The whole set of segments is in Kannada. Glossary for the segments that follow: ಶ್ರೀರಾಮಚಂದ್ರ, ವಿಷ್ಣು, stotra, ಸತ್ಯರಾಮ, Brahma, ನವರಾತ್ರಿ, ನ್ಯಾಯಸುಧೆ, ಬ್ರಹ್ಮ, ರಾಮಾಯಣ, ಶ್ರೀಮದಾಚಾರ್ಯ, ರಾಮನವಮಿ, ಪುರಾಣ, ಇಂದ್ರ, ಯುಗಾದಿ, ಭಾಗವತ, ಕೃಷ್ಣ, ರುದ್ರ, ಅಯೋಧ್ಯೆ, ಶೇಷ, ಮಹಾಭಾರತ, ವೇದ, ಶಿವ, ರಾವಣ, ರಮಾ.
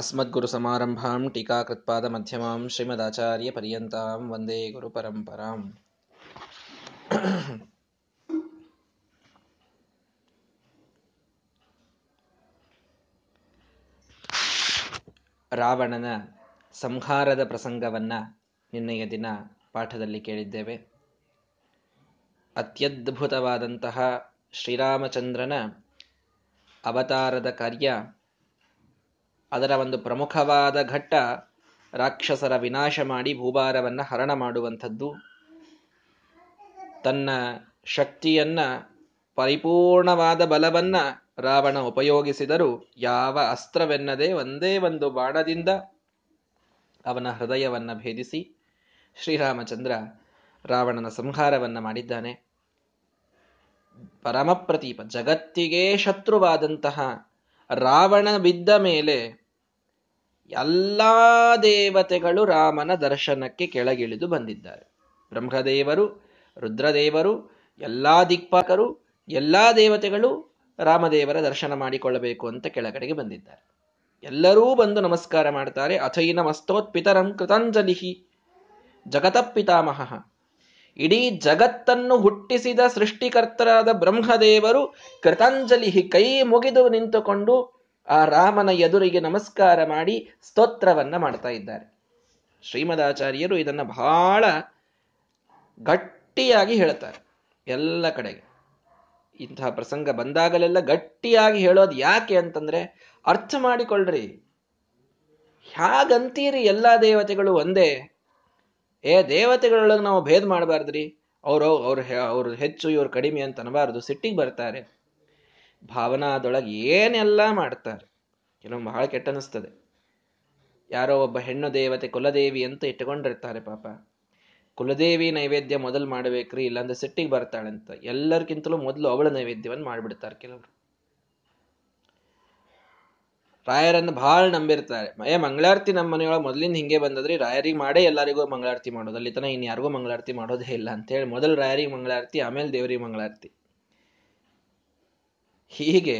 ಅಸ್ಮದ್ಗುರು ಸಮಾರಂಭಾಂ ಟೀಕಾಕೃತ್ಪಾದ ಮಧ್ಯಮಾಂ ಶ್ರೀಮದಾಚಾರ್ಯ ಪರ್ಯಂತಾಂ ವಂದೇ ಗುರು ಪರಂಪರಾಂ. ರಾವಣನ ಸಂಹಾರದ ಪ್ರಸಂಗವನ್ನು ನಿನ್ನೆಯ ದಿನ ಪಾಠದಲ್ಲಿ ಕೇಳಿದ್ದೇವೆ. ಅತ್ಯದ್ಭುತವಾದಂತಹ ಶ್ರೀರಾಮಚಂದ್ರನ ಅವತಾರದ ಕಾರ್ಯ, ಅದರ ಒಂದು ಪ್ರಮುಖವಾದ ಘಟ್ಟ ರಾಕ್ಷಸರ ವಿನಾಶ ಮಾಡಿ ಭೂಭಾರವನ್ನು ಹರಣ ಮಾಡುವಂಥದ್ದು, ತನ್ನ ಶಕ್ತಿಯನ್ನು ಪರಿಪೂರ್ಣವಾದ ಬಲವನ್ನು ರಾವಣ ಉಪಯೋಗಿಸಿದರೂ ಯಾವ ಅಸ್ತ್ರವೆನ್ನದೇ ಒಂದೇ ಒಂದು ಬಾಣದಿಂದ ಅವನ ಹೃದಯವನ್ನು ಭೇದಿಸಿ ಶ್ರೀರಾಮಚಂದ್ರ ರಾವಣನ ಸಂಹಾರವನ್ನು ಮಾಡಿದ್ದಾನೆ. ಪರಮಪ್ರತೀಪ ಜಗತ್ತಿಗೆ ಶತ್ರುವಾದಂತಹ ರಾವಣ ಬಿದ್ದ ಮೇಲೆ ಎಲ್ಲ ದೇವತೆಗಳು ರಾಮನ ದರ್ಶನಕ್ಕೆ ಕೆಳಗಿಳಿದು ಬಂದಿದ್ದಾರೆ. ಬ್ರಹ್ಮದೇವರು, ರುದ್ರದೇವರು, ಎಲ್ಲ ದಿಕ್ಪಾಲಕರು, ಎಲ್ಲ ದೇವತೆಗಳು ರಾಮದೇವರ ದರ್ಶನ ಮಾಡಿಕೊಳ್ಳಬೇಕು ಅಂತ ಕೆಳಗಡೆಗೆ ಬಂದಿದ್ದಾರೆ. ಎಲ್ಲರೂ ಬಂದು ನಮಸ್ಕಾರ ಮಾಡ್ತಾರೆ. ಅಥೈನ ಮಸ್ತೋತ್ ಪಿತರಂ ಕೃತಾಂಜಲಿ ಜಗತ ಪಿತಾಮಹ. ಇಡೀ ಜಗತ್ತನ್ನು ಹುಟ್ಟಿಸಿದ ಸೃಷ್ಟಿಕರ್ತರಾದ ಬ್ರಹ್ಮದೇವರು ಕೃತಾಂಜಲಿ ಕೈ ಮುಗಿದು ನಿಂತುಕೊಂಡು ಆ ರಾಮನ ಎದುರಿಗೆ ನಮಸ್ಕಾರ ಮಾಡಿ ಸ್ತೋತ್ರವನ್ನ ಮಾಡ್ತಾ ಇದ್ದಾರೆ. ಶ್ರೀಮದಾಚಾರ್ಯರು ಇದನ್ನು ಬಹಳ ಗಟ್ಟಿಯಾಗಿ ಹೇಳ್ತಾರೆ. ಎಲ್ಲ ಕಡೆಗೆ ಇಂತಹ ಪ್ರಸಂಗ ಬಂದಾಗಲೆಲ್ಲ ಗಟ್ಟಿಯಾಗಿ ಹೇಳೋದು ಯಾಕೆ ಅಂತಂದ್ರೆ, ಅರ್ಥ ಮಾಡಿಕೊಳ್ಳ್ರಿ, ಹೇಗಂತೀರಿ ಎಲ್ಲ ದೇವತೆಗಳು ಒಂದೇ, ದೇವತೆಗಳೊಳಗೆ ನಾವು ಭೇದ ಮಾಡಬಾರ್ದ್ರಿ, ಅವ್ರು ಹೆಚ್ಚು ಇವ್ರು ಕಡಿಮೆ ಅಂತ ಅನ್ಬಾರ್ದು, ಸಿಟ್ಟಿಗೆ ಬರ್ತಾರೆ, ಭಾವನಾದೊಳಗೆ ಏನೆಲ್ಲ ಮಾಡ್ತಾರೆ. ಕೆಲವೊಮ್ಮೆ ಬಹಳ ಕೆಟ್ಟ ಅನಿಸ್ತದೆ. ಯಾರೋ ಒಬ್ಬ ಹೆಣ್ಣು ದೇವತೆ ಕುಲದೇವಿ ಅಂತ ಇಟ್ಟುಕೊಂಡಿರ್ತಾರೆ. ಪಾಪ ಕುಲದೇವಿ ನೈವೇದ್ಯ ಮೊದಲು ಮಾಡಬೇಕ್ರಿ, ಇಲ್ಲಾಂದ್ರೆ ಸಿಟ್ಟಿಗೆ ಬರ್ತಾಳಂತ ಎಲ್ಲರಿಗಿಂತಲೂ ಮೊದಲು ಅವಳ ನೈವೇದ್ಯವನ್ನು ಮಾಡಿಬಿಡ್ತಾರೆ ಕೆಲವರು. ರಾಯರನ್ನು ಭಾಳ ನಂಬಿರ್ತಾರೆ. ಮಂಗಳಾರತಿ ನಮ್ಮ ಮನೆಯೊಳಗೆ ಮೊದಲಿಂದ ಹಿಂಗೆ ಬಂದದ್ರಿ, ರಾಯರಿಗೆ ಮಾಡೇ ಎಲ್ಲರಿಗೂ ಮಂಗಳಾರತಿ ಮಾಡೋದು, ಅಲ್ಲಿ ತನಕ ಇನ್ನು ಯಾರಿಗೂ ಮಂಗಳಾರತಿ ಮಾಡೋದೇ ಇಲ್ಲ ಅಂತೇಳಿ ಮೊದಲು ರಾಯರಿಗೆ ಮಂಗಳಾರತಿ, ಆಮೇಲೆ ದೇವರಿಗೆ ಮಂಗಳಾರತಿ. ಹೀಗೆ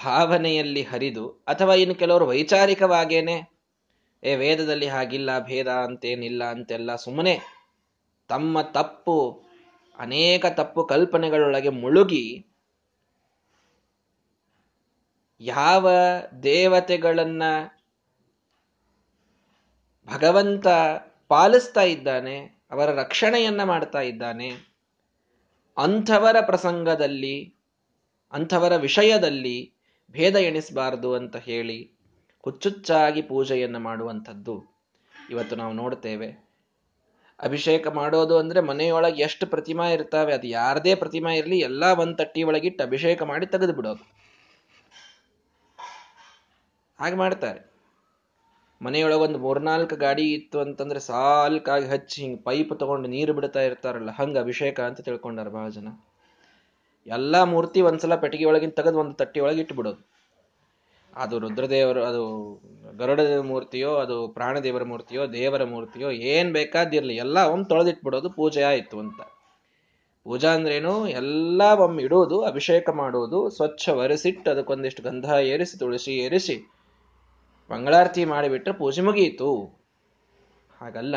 ಭಾವನೆಯಲ್ಲಿ ಹರಿದು, ಅಥವಾ ಇನ್ನು ಕೆಲವರು ವೈಚಾರಿಕವಾಗೇನೆ ವೇದದಲ್ಲಿ ಹಾಗಿಲ್ಲ, ಭೇದ ಅಂತೇನಿಲ್ಲ ಅಂತೆಲ್ಲ ಸುಮ್ಮನೆ ತಮ್ಮ ತಪ್ಪು ಅನೇಕ ತಪ್ಪು ಕಲ್ಪನೆಗಳೊಳಗೆ ಮುಳುಗಿ ಯಾವ ದೇವತೆಗಳನ್ನ ಭಗವಂತ ಪಾಲಿಸ್ತಾ ಇದ್ದಾನೆ, ಅವರ ರಕ್ಷಣೆಯನ್ನ ಮಾಡ್ತಾ ಇದ್ದಾನೆ, ಅಂಥವರ ಪ್ರಸಂಗದಲ್ಲಿ ಅಂಥವರ ವಿಷಯದಲ್ಲಿ ಭೇದ ಎಣಿಸಬಾರದು ಅಂತ ಹೇಳಿ ಹುಚ್ಚುಚ್ಚಾಗಿ ಪೂಜೆಯನ್ನು ಮಾಡುವಂಥದ್ದು ಇವತ್ತು ನಾವು ನೋಡ್ತೇವೆ. ಅಭಿಷೇಕ ಮಾಡೋದು ಅಂದರೆ ಮನೆಯೊಳಗೆ ಎಷ್ಟು ಪ್ರತಿಮಾ ಇರ್ತಾವೆ, ಅದು ಯಾರದೇ ಪ್ರತಿಮಾ ಇರಲಿ, ಎಲ್ಲ ಒಂದು ತಟ್ಟಿ ಒಳಗಿಟ್ಟು ಅಭಿಷೇಕ ಮಾಡಿ ತೆಗೆದು ಬಿಡೋದು, ಹಾಗೆ ಮಾಡ್ತಾರೆ. ಮನೆಯೊಳಗೊಂದು 3-4 ಗಾಡಿ ಇತ್ತು ಅಂತಂದ್ರೆ ಸಾಲ್ಕಾಗಿ ಹಚ್ಚಿ ಹಿಂಗೆ ಪೈಪ್ ತಗೊಂಡು ನೀರು ಬಿಡ್ತಾ ಇರ್ತಾರಲ್ಲ, ಹಂಗೆ ಅಭಿಷೇಕ ಅಂತ ತಿಳ್ಕೊಂಡಾರ ಬಹಳ ಜನ. ಎಲ್ಲ ಮೂರ್ತಿ ಒಂದ್ಸಲ ಪೆಟ್ಟಿಗೆ ಒಳಗಿನ ತೆಗೆದು ಒಂದು ತಟ್ಟಿ ಒಳಗೆ ಇಟ್ಬಿಡೋದು. ಅದು ರುದ್ರದೇವರು, ಅದು ಗರುಡ ಮೂರ್ತಿಯೋ, ಅದು ಪ್ರಾಣದೇವರ ಮೂರ್ತಿಯೋ, ದೇವರ ಮೂರ್ತಿಯೋ, ಏನ್ ಬೇಕಾದಿರ್ಲಿ ಎಲ್ಲ ಒಮ್ಮೆ ತೊಳೆದಿಟ್ಬಿಡೋದು, ಪೂಜೆ ಆಯಿತು ಅಂತ. ಪೂಜಾ ಅಂದ್ರೇನು? ಎಲ್ಲ ಒಮ್ಮೆ ಇಡೋದು, ಅಭಿಷೇಕ ಮಾಡೋದು, ಸ್ವಚ್ಛ ಒರೆಸಿಟ್ಟು ಅದಕ್ಕೊಂದಿಷ್ಟು ಗಂಧ ಏರಿಸಿ ತುಳಸಿ ಏರಿಸಿ ಮಂಗಳಾರತಿ ಮಾಡಿಬಿಟ್ರೆ ಪೂಜೆ ಮುಗಿಯಿತು. ಹಾಗಲ್ಲ,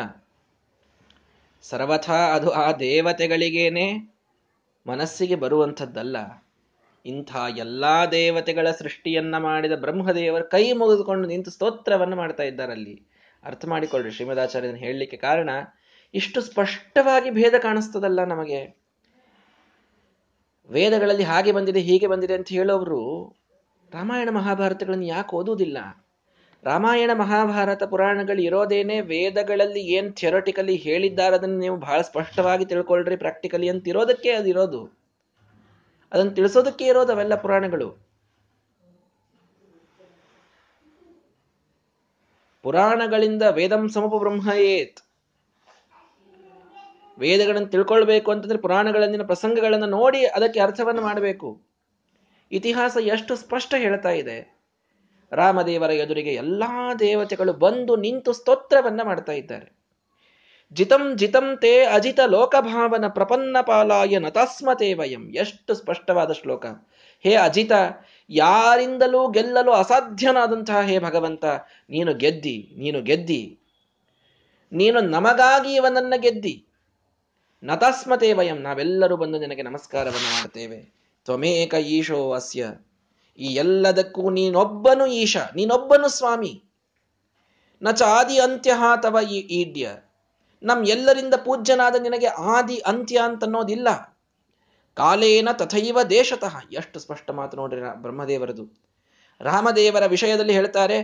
ಸರ್ವಥಾ ಅದು ಆ ದೇವತೆಗಳಿಗೇನೆ ಮನಸ್ಸಿಗೆ ಬರುವಂಥದ್ದಲ್ಲ. ಇಂಥ ಎಲ್ಲ ದೇವತೆಗಳ ಸೃಷ್ಟಿಯನ್ನ ಮಾಡಿದ ಬ್ರಹ್ಮದೇವರು ಕೈ ಮುಗಿದುಕೊಂಡು ನಿಂತು ಸ್ತೋತ್ರವನ್ನು ಮಾಡ್ತಾ ಇದ್ದಾರಲ್ಲಿ. ಅರ್ಥ ಮಾಡಿಕೊಳ್ಳ್ರಿ, ಶ್ರೀಮದಾಚಾರ್ಯನ ಹೇಳಲಿಕ್ಕೆ ಕಾರಣ ಇಷ್ಟು ಸ್ಪಷ್ಟವಾಗಿ ಭೇದ ಕಾಣಿಸ್ತದಲ್ಲ ನಮಗೆ. ವೇದಗಳಲ್ಲಿ ಹಾಗೆ ಬಂದಿದೆ ಹೀಗೆ ಬಂದಿದೆ ಅಂತ ಹೇಳೋರು ರಾಮಾಯಣ ಮಹಾಭಾರತಗಳನ್ನು ಯಾಕೆ ಓದುವುದಿಲ್ಲ? ರಾಮಾಯಣ ಮಹಾಭಾರತ ಪುರಾಣಗಳು ಇರೋದೇನೆ ವೇದಗಳಲ್ಲಿ ಏನು ಥಿಯರಟಿಕಲಿ ಹೇಳಿದ್ದಾರೆ ಅದನ್ನು ನೀವು ಬಹಳ ಸ್ಪಷ್ಟವಾಗಿ ತಿಳ್ಕೊಳ್ರಿ, ಪ್ರಾಕ್ಟಿಕಲಿ ಅಂತ ಇರೋದಕ್ಕೆ ಅದಿರೋದು, ಅದನ್ನು ತಿಳಿಸೋದಕ್ಕೆ ಇರೋದು ಅವೆಲ್ಲ ಪುರಾಣಗಳು. ಪುರಾಣಗಳಿಂದ ವೇದಂ ಸಮಪ ಬ್ರಹ್ಮಯೇತ್. ವೇದಗಳನ್ನು ತಿಳ್ಕೊಳ್ಬೇಕು ಅಂತಂದ್ರೆ ಪುರಾಣಗಳಲ್ಲಿನ ಪ್ರಸಂಗಗಳನ್ನು ನೋಡಿ ಅದಕ್ಕೆ ಅರ್ಥವನ್ನು ಮಾಡಬೇಕು. ಇತಿಹಾಸ ಎಷ್ಟು ಸ್ಪಷ್ಟ ಹೇಳ್ತಾ ಇದೆ. ರಾಮದೇವರ ಎದುರಿಗೆ ಎಲ್ಲಾ ದೇವತೆಗಳು ಬಂದು ನಿಂತು ಸ್ತೋತ್ರವನ್ನ ಮಾಡ್ತಾ ಇದ್ದಾರೆ. ಜಿತಂ ಜಿತಂ ತೇ ಅಜಿತ ಲೋಕಭಾವನ ಪ್ರಪನ್ನ ಪಾಲಾಯ ನತಾಸ್ಮತೇ ವಯಂ. ಎಷ್ಟು ಸ್ಪಷ್ಟವಾದ ಶ್ಲೋಕ! ಹೇ ಅಜಿತ, ಯಾರಿಂದಲೂ ಗೆಲ್ಲಲು ಅಸಾಧ್ಯನಾದಂತಹ ಹೇ ಭಗವಂತ, ನೀನು ಗೆದ್ದಿ, ನೀನು ನಮಗಾಗಿ ಇವನನ್ನ ಗೆದ್ದಿ. ನತಾಸ್ಮತೇ ವಯಂ, ನಾವೆಲ್ಲರೂ ಬಂದು ನಿನಗೆ ನಮಸ್ಕಾರವನ್ನು ಮಾಡ್ತೇವೆ. ತ್ವಮೇಕ ಈಶೋ ಅಸ್ಯ, ಈ ಎಲ್ಲದಕ್ಕೂ ನೀನೊಬ್ಬನು ಈಶ, ನೀನೊಬ್ಬನು ಸ್ವಾಮಿ. ನಚ ಆದಿ ಅಂತ್ಯ ತವ ಈಡ್ಯ, ನಮ್ಮೆಲ್ಲರಿಂದ ಪೂಜ್ಯನಾದ ನಿನಗೆ ಆದಿ ಅಂತ್ಯ ಅಂತನ್ನೋದಿಲ್ಲ. ಕಾಲೇನ ತಥೈವ ದೇಶತಃ, ಎಷ್ಟು ಸ್ಪಷ್ಟ ಮಾತು ನೋಡ್ರಿ ಬ್ರಹ್ಮದೇವರದು. ರಾಮದೇವರ ವಿಷಯದಲ್ಲಿ ಹೇಳ್ತಾರೆ,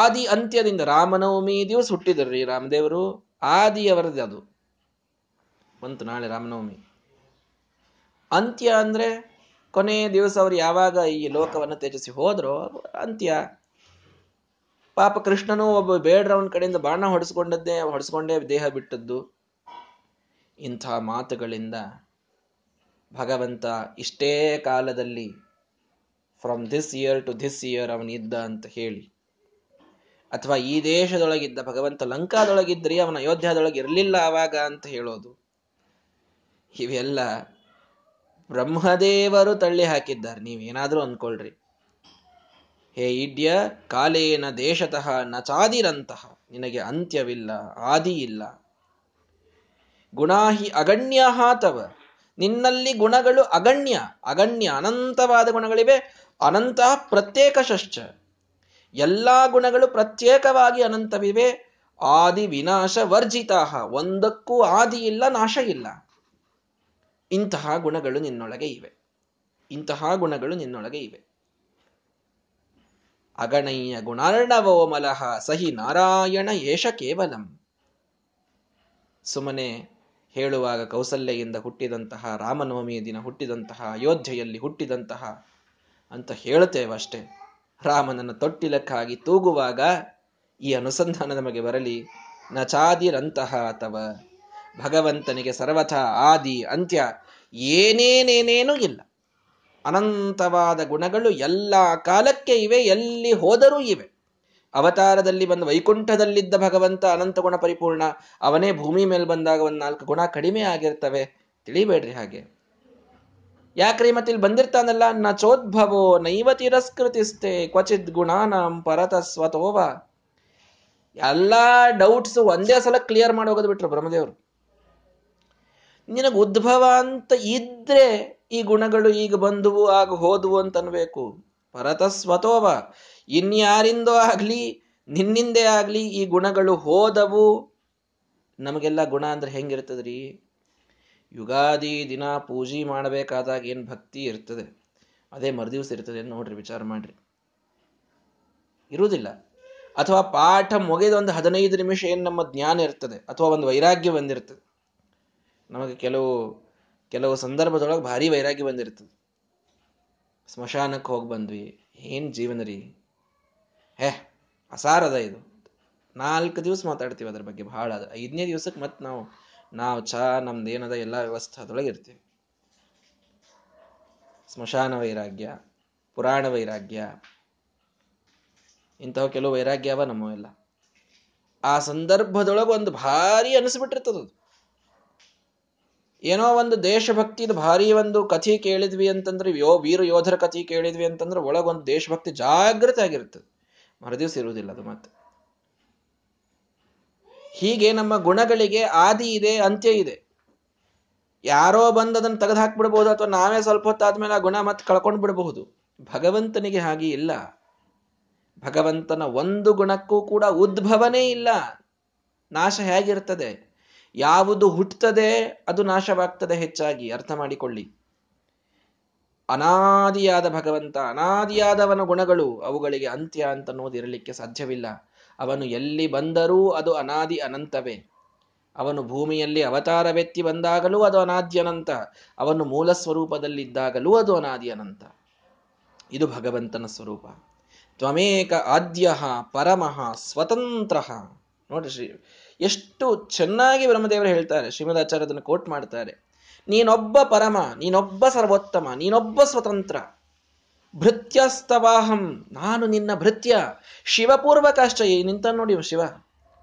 ಆದಿ ಅಂತ್ಯದಿಂದ, ರಾಮನವಮಿ ದಿವಸ ಹುಟ್ಟಿದ್ರಿ ರಾಮದೇವರು, ಆದಿಯವರದ್ದು ಅದು ಬಂತು ನಾಳೆ ರಾಮನವಮಿ. ಅಂತ್ಯ ಅಂದ್ರೆ ಕೊನೆ ದಿವಸ ಅವರು ಯಾವಾಗ ಈ ಲೋಕವನ್ನು ತ್ಯಜಿಸಿ ಹೋದ್ರೋ ಅಂತ್ಯ. ಪಾಪ ಕೃಷ್ಣನು ಒಬ್ಬ ಬೇಡ್ರವನ ಕಡೆಯಿಂದ ಬಾಣ ಹೊಡೆಸ್ಕೊಂಡೇ ದೇಹ ಬಿಟ್ಟದ್ದು. ಇಂಥ ಮಾತುಗಳಿಂದ ಭಗವಂತ ಇಷ್ಟೇ ಕಾಲದಲ್ಲಿ, from this year to this year ಅವನಿದ್ದ ಅಂತ ಹೇಳಿ, ಅಥವಾ ಈ ದೇಶದೊಳಗಿದ್ದ ಭಗವಂತ ಲಂಕಾದೊಳಗಿದ್ರಿ, ಅವನ ಅಯೋಧ್ಯದೊಳಗೆ ಇರಲಿಲ್ಲ ಆವಾಗ ಅಂತ ಹೇಳೋದು, ಇವೆಲ್ಲ ಬ್ರಹ್ಮದೇವರು ತಳ್ಳಿ ಹಾಕಿದ್ದಾರೆ. ನೀವೇನಾದ್ರೂ ಅಂದ್ಕೊಳ್ರಿ. ಹೇ ಈಡ್ಯ, ಕಾಲೇನ ದೇಶತಃ ನಚಾದಿರಂತಹ, ನಿನಗೆ ಅಂತ್ಯವಿಲ್ಲ, ಆದಿ ಇಲ್ಲ. ಗುಣಾಹಿ ಅಗಣ್ಯ ತವ, ನಿನ್ನಲ್ಲಿ ಗುಣಗಳು ಅಗಣ್ಯ ಅನಂತವಾದ ಗುಣಗಳಿವೆ. ಅನಂತ ಪ್ರತ್ಯೇಕ ಶಶ್ಚ, ಎಲ್ಲ ಗುಣಗಳು ಪ್ರತ್ಯೇಕವಾಗಿ ಅನಂತವಿವೆ. ಆದಿ ವಿನಾಶ ವರ್ಜಿತಾಹ, ಒಂದಕ್ಕೂ ಆದಿ ಇಲ್ಲ, ನಾಶ ಇಲ್ಲ. ಇಂತಹ ಗುಣಗಳು ನಿನ್ನೊಳಗೆ ಇವೆ. ಅಗಣಯ್ಯ ಗುಣಾರ್ಣವೋಮಲಹ ಸಹಿ ನಾರಾಯಣ ಏಷ ಕೇವಲಂ. ಸುಮ್ಮನೆ ಹೇಳುವಾಗ ಕೌಸಲ್ಯೆಯಿಂದ ಹುಟ್ಟಿದಂತಹ, ರಾಮನವಮಿಯ ದಿನ ಹುಟ್ಟಿದಂತಹ, ಅಯೋಧ್ಯೆಯಲ್ಲಿ ಹುಟ್ಟಿದಂತಹ ಅಂತ ಹೇಳ್ತೇವಷ್ಟೇ. ರಾಮನನ್ನು ತೊಟ್ಟಿಲಕ್ಕಾಗಿ ತೂಗುವಾಗ ಈ ಅನುಸಂಧಾನ ನಮಗೆ ಬರಲಿ. ನಚಾದಿರಂತಹ ತವ, ಭಗವಂತನಿಗೆ ಸರ್ವಥಾ ಆದಿ ಅಂತ್ಯ ಏನೇನೇನೇನೂ ಇಲ್ಲ. ಅನಂತವಾದ ಗುಣಗಳು ಎಲ್ಲ ಕಾಲಕ್ಕೆ ಇವೆ, ಎಲ್ಲಿ ಹೋದರೂ ಇವೆ. ಅವತಾರದಲ್ಲಿ ಬಂದು ವೈಕುಂಠದಲ್ಲಿದ್ದ ಭಗವಂತ ಅನಂತ ಗುಣ ಪರಿಪೂರ್ಣ, ಅವನೇ ಭೂಮಿ ಮೇಲೆ ಬಂದಾಗ 4 ಗುಣ ಕಡಿಮೆ ಆಗಿರ್ತವೆ, ತಿಳಿಬೇಡ್ರಿ ಹಾಗೆ. ಯಾಕ್ರಿ ಮತ್ತೆ ಇಲ್ಲಿ ಬಂದಿರ್ತಾನಲ್ಲ, ನ ಚೋದ್ಭವೋ ನೈವ ತಿರಸ್ಕೃತಿಸ್ತೆ ಕ್ವಚಿತ್ ಗುಣಾನಾಂ ಪರತ ಸ್ವತೋವ. ಎಲ್ಲ ಡೌಟ್ಸ್ ಒಂದೇ ಸಲ ಕ್ಲಿಯರ್ ಮಾಡಿ ಹೋಗೋದು ಬಿಟ್ರು ಬ್ರಹ್ಮದೇವರು. ನಿನಗೆ ಉದ್ಭವ ಅಂತ ಇದ್ರೆ ಈ ಗುಣಗಳು ಈಗ ಬಂದುವು ಆಗ ಹೋದುವು ಅಂತ ಅನ್ಬೇಕು. ಪರತ ಸ್ವತೋವ, ಇನ್ಯಾರಿಂದೋ ಆಗ್ಲಿ ನಿನ್ನಿಂದೇ ಆಗ್ಲಿ ಈ ಗುಣಗಳು ಹೋದವು. ನಮಗೆಲ್ಲ ಗುಣ ಅಂದ್ರೆ ಹೆಂಗಿರ್ತದ್ರಿ? ಯುಗಾದಿ ದಿನ ಪೂಜೆ ಮಾಡಬೇಕಾದಾಗ ಏನು ಭಕ್ತಿ ಇರ್ತದೆ, ಅದೇ ಮರುದಿವಸ ಇರ್ತದೆ ನೋಡ್ರಿ, ವಿಚಾರ ಮಾಡ್ರಿ, ಇರುವುದಿಲ್ಲ. ಅಥವಾ ಪಾಠ ಮುಗಿದ ಒಂದು 15 ನಿಮಿಷ ಏನು ನಮ್ಮ ಜ್ಞಾನ ಇರ್ತದೆ, ಅಥವಾ ಒಂದು ವೈರಾಗ್ಯ ಬಂದಿರ್ತದೆ. ನಮಗೆ ಕೆಲವು ಸಂದರ್ಭದೊಳಗೆ ಭಾರಿ ವೈರಾಗ್ಯ ಬಂದಿರ್ತದೆ. ಸ್ಮಶಾನಕ್ಕೆ ಹೋಗಿ ಬಂದ್ವಿ, ಏನು ಜೀವನ ರೀ, ಹೇ ಅಸಾರದ ಇದು. 4 ದಿವಸ ಮಾತಾಡ್ತೀವಿ ಅದ್ರ ಬಗ್ಗೆ ಭಾಳ. 5ನೇ ದಿವಸಕ್ಕೆ ಮತ್ತೆ ನಾವು ನಮ್ದು ಏನದ ಎಲ್ಲ ವ್ಯವಸ್ಥೆ ಅದೊಳಗೆ ಇರ್ತೀವಿ. ಸ್ಮಶಾನ ವೈರಾಗ್ಯ, ಪುರಾಣ ವೈರಾಗ್ಯ, ಇಂತಹ ಕೆಲವು ವೈರಾಗ್ಯ ಅವ ನಮ್ಮ ಎಲ್ಲ. ಆ ಸಂದರ್ಭದೊಳಗೆ ಒಂದು ಭಾರಿ ಅನಿಸ್ಬಿಟ್ಟಿರ್ತದದು, ಏನೋ ಒಂದು ದೇಶಭಕ್ತಿದು ಭಾರಿ ಒಂದು ಕಥೆ ಕೇಳಿದ್ವಿ ಅಂತಂದ್ರೆ, ವೀರ ಯೋಧರ ಕಥೆ ಕೇಳಿದ್ವಿ ಅಂತಂದ್ರೆ ಒಳಗೊಂದು ದೇಶಭಕ್ತಿ ಜಾಗೃತಿ ಆಗಿರ್ತದೆ. ಮರುದಿವಸ ಇರುವುದಿಲ್ಲ ಅದು ಮತ್ತೆ. ಹೀಗೆ ನಮ್ಮ ಗುಣಗಳಿಗೆ ಆದಿ ಇದೆ, ಅಂತ್ಯ ಇದೆ. ಯಾರೋ ಬಂದು ಅದನ್ನು ತೆಗೆದು ಹಾಕ್ಬಿಡ್ಬಹುದು, ಅಥವಾ ನಾವೇ ಸ್ವಲ್ಪ ಹೊತ್ತಾದ್ಮೇಲೆ ಆ ಗುಣ ಮತ್ತೆ ಕಳ್ಕೊಂಡು ಬಿಡಬಹುದು. ಭಗವಂತನಿಗೆ ಹಾಗೆ ಇಲ್ಲ. ಭಗವಂತನ ಒಂದು ಗುಣಕ್ಕೂ ಕೂಡ ಉದ್ಭವನೇ ಇಲ್ಲ. ನಾಶ ಹೇಗಿರ್ತದೆ? ಯಾವುದು ಹುಟ್ಟುತ್ತದೆ ಅದು ನಾಶವಾಗ್ತದೆ ಹೆಚ್ಚಾಗಿ, ಅರ್ಥ ಮಾಡಿಕೊಳ್ಳಿ. ಅನಾದಿಯಾದ ಭಗವಂತ, ಅನಾದಿಯಾದವನ ಗುಣಗಳು, ಅವುಗಳಿಗೆ ಅಂತ್ಯ ಅಂತ ಅನ್ನೋದಿರಲಿಕ್ಕೆ ಸಾಧ್ಯವಿಲ್ಲ. ಅವನು ಎಲ್ಲಿ ಬಂದರೂ ಅದು ಅನಾದಿ ಅನಂತವೇ. ಅವನು ಭೂಮಿಯಲ್ಲಿ ಅವತಾರವೆತ್ತಿ ಬಂದಾಗಲೂ ಅದು ಅನಾದಿ ಅನಂತ, ಅವನು ಮೂಲ ಸ್ವರೂಪದಲ್ಲಿದ್ದಾಗಲೂ ಅದು ಅನಾದಿ ಅನಂತ. ಇದು ಭಗವಂತನ ಸ್ವರೂಪ. ತ್ವಮೇಕ ಆದ್ಯಃ ಪರಮಃ ಸ್ವತಂತ್ರಃ. ನೋಡ್ರಿ ಶ್ರೀ, ಎಷ್ಟು ಚೆನ್ನಾಗಿ ಬ್ರಹ್ಮದೇವರು ಹೇಳ್ತಾರೆ, ಶ್ರೀಮದಾಚಾರ್ಯ ಅದನ್ನು ಕೋಟ್ ಮಾಡ್ತಾರೆ. ನೀನೊಬ್ಬ ಪರಮ, ನೀನೊಬ್ಬ ಸರ್ವೋತ್ತಮ, ನೀನೊಬ್ಬ ಸ್ವತಂತ್ರ. ಭೃತ್ಯಸ್ತವಾಹಂ, ನಾನು ನಿನ್ನ ಭೃತ್ಯ. ಶಿವಪೂರ್ವಕಾಶ್ಚ, ಈ ನಿಂತಾರ ನೋಡಿ ಶಿವ,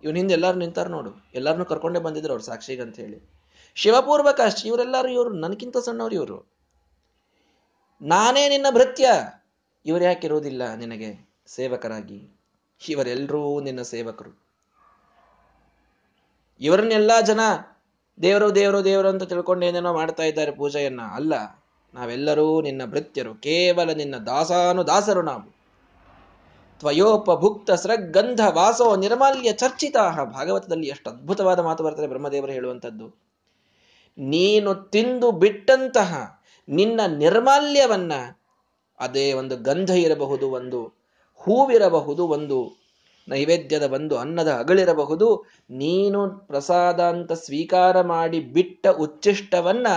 ಇವನ ಹಿಂದೆ ಎಲ್ಲರೂ ನಿಂತಾರ ನೋಡು, ಎಲ್ಲರನ್ನೂ ಕರ್ಕೊಂಡೇ ಬಂದಿದ್ರು ಅವ್ರು ಸಾಕ್ಷಿಗಂತ ಹೇಳಿ. ಶಿವಪೂರ್ವಕಾಶ್ಚ, ಇವರೆಲ್ಲರೂ ಇವರು, ನನಗಿಂತ ಸಣ್ಣವ್ರು ಇವರು. ನಾನೇ ನಿನ್ನ ಭೃತ್ಯ, ಇವರು ಯಾಕಿರುವುದಿಲ್ಲ ನಿನಗೆ ಸೇವಕರಾಗಿ? ಇವರೆಲ್ಲರೂ ನಿನ್ನ ಸೇವಕರು. ಇವರನ್ನೆಲ್ಲ ಜನ ದೇವರು ದೇವರು ದೇವರು ಅಂತ ತಿಳ್ಕೊಂಡು ಏನೇನೋ ಮಾಡ್ತಾ ಇದ್ದಾರೆ ಪೂಜೆಯನ್ನ. ಅಲ್ಲ, ನಾವೆಲ್ಲರೂ ನಿನ್ನ ಭೃತ್ಯರು, ಕೇವಲ ನಿನ್ನ ದಾಸರು ನಾವು. ತ್ವಯೋಪಭುಕ್ತ ಸ್ರಗ್ಗಂಧ ವಾಸೋ ನಿರ್ಮಾಲ್ಯ ಚರ್ಚಿತಾಹ. ಭಾಗವತದಲ್ಲಿ ಎಷ್ಟು ಅದ್ಭುತವಾದ ಮಾತು ಬರ್ತದೆ ಬ್ರಹ್ಮದೇವರು ಹೇಳುವಂಥದ್ದು. ನೀನು ತಿಂದು ಬಿಟ್ಟಂತಹ ನಿನ್ನ ನಿರ್ಮಾಲ್ಯವನ್ನ, ಅದೇ ಒಂದು ಗಂಧ ಇರಬಹುದು, ಒಂದು ಹೂವಿರಬಹುದು, ಒಂದು ನೈವೇದ್ಯದ ಒಂದು ಅನ್ನದ ಅಗಳಿರಬಹುದು, ನೀನು ಪ್ರಸಾದ ಅಂತ ಸ್ವೀಕಾರ ಮಾಡಿ ಬಿಟ್ಟ ಉಚ್ಚಿಷ್ಟವನ್ನ,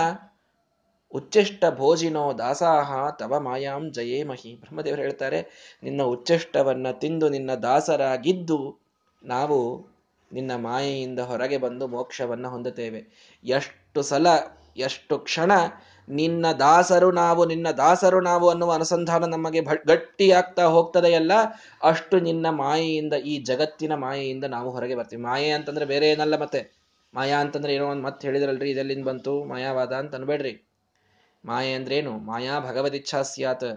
ಉಚ್ಚಿಷ್ಟ ಭೋಜಿನೋ ದಾಸಾಹ ತವ ಮಾಯಾಂ ಜಯೇ ಮಹಿ. ಬ್ರಹ್ಮದೇವರು ಹೇಳ್ತಾರೆ, ನಿನ್ನ ಉಚ್ಚಿಷ್ಟವನ್ನ ತಿಂದು ನಿನ್ನ ದಾಸರಾಗಿದ್ದು ನಾವು ನಿನ್ನ ಮಾಯೆಯಿಂದ ಹೊರಗೆ ಬಂದು ಮೋಕ್ಷವನ್ನು ಹೊಂದುತ್ತೇವೆ. ಎಷ್ಟು ಸಲ, ಎಷ್ಟು ಕ್ಷಣ ನಿನ್ನ ದಾಸರು ನಾವು, ನಿನ್ನ ದಾಸರು ನಾವು ಅನ್ನುವ ಅನುಸಂಧಾನ ನಮಗೆ ಗಟ್ಟಿಯಾಗ್ತಾ ಹೋಗ್ತದೆಯಲ್ಲ, ಅಷ್ಟು ನಿನ್ನ ಮಾಯೆಯಿಂದ, ಈ ಜಗತ್ತಿನ ಮಾಯೆಯಿಂದ ನಾವು ಹೊರಗೆ ಬರ್ತೀವಿ. ಮಾಯೆ ಅಂತಂದ್ರೆ ಬೇರೆ ಏನಲ್ಲ, ಮತ್ತೆ ಮಾಯಾ ಅಂತಂದ್ರೆ ಏನೋ ಒಂದು ಮತ್ತೆ ಹೇಳಿದ್ರಲ್ರಿ, ಇದೆಲ್ಲಿಂದ ಬಂತು ಮಾಯಾವಾದ ಅಂತ ಅನ್ಬೇಡ್ರಿ. ಮಾಯೆ ಅಂದ್ರೆ ಏನು? ಮಾಯಾ ಭಗವದಿಚ್ಛಾ ಸ್ಯಾತ್.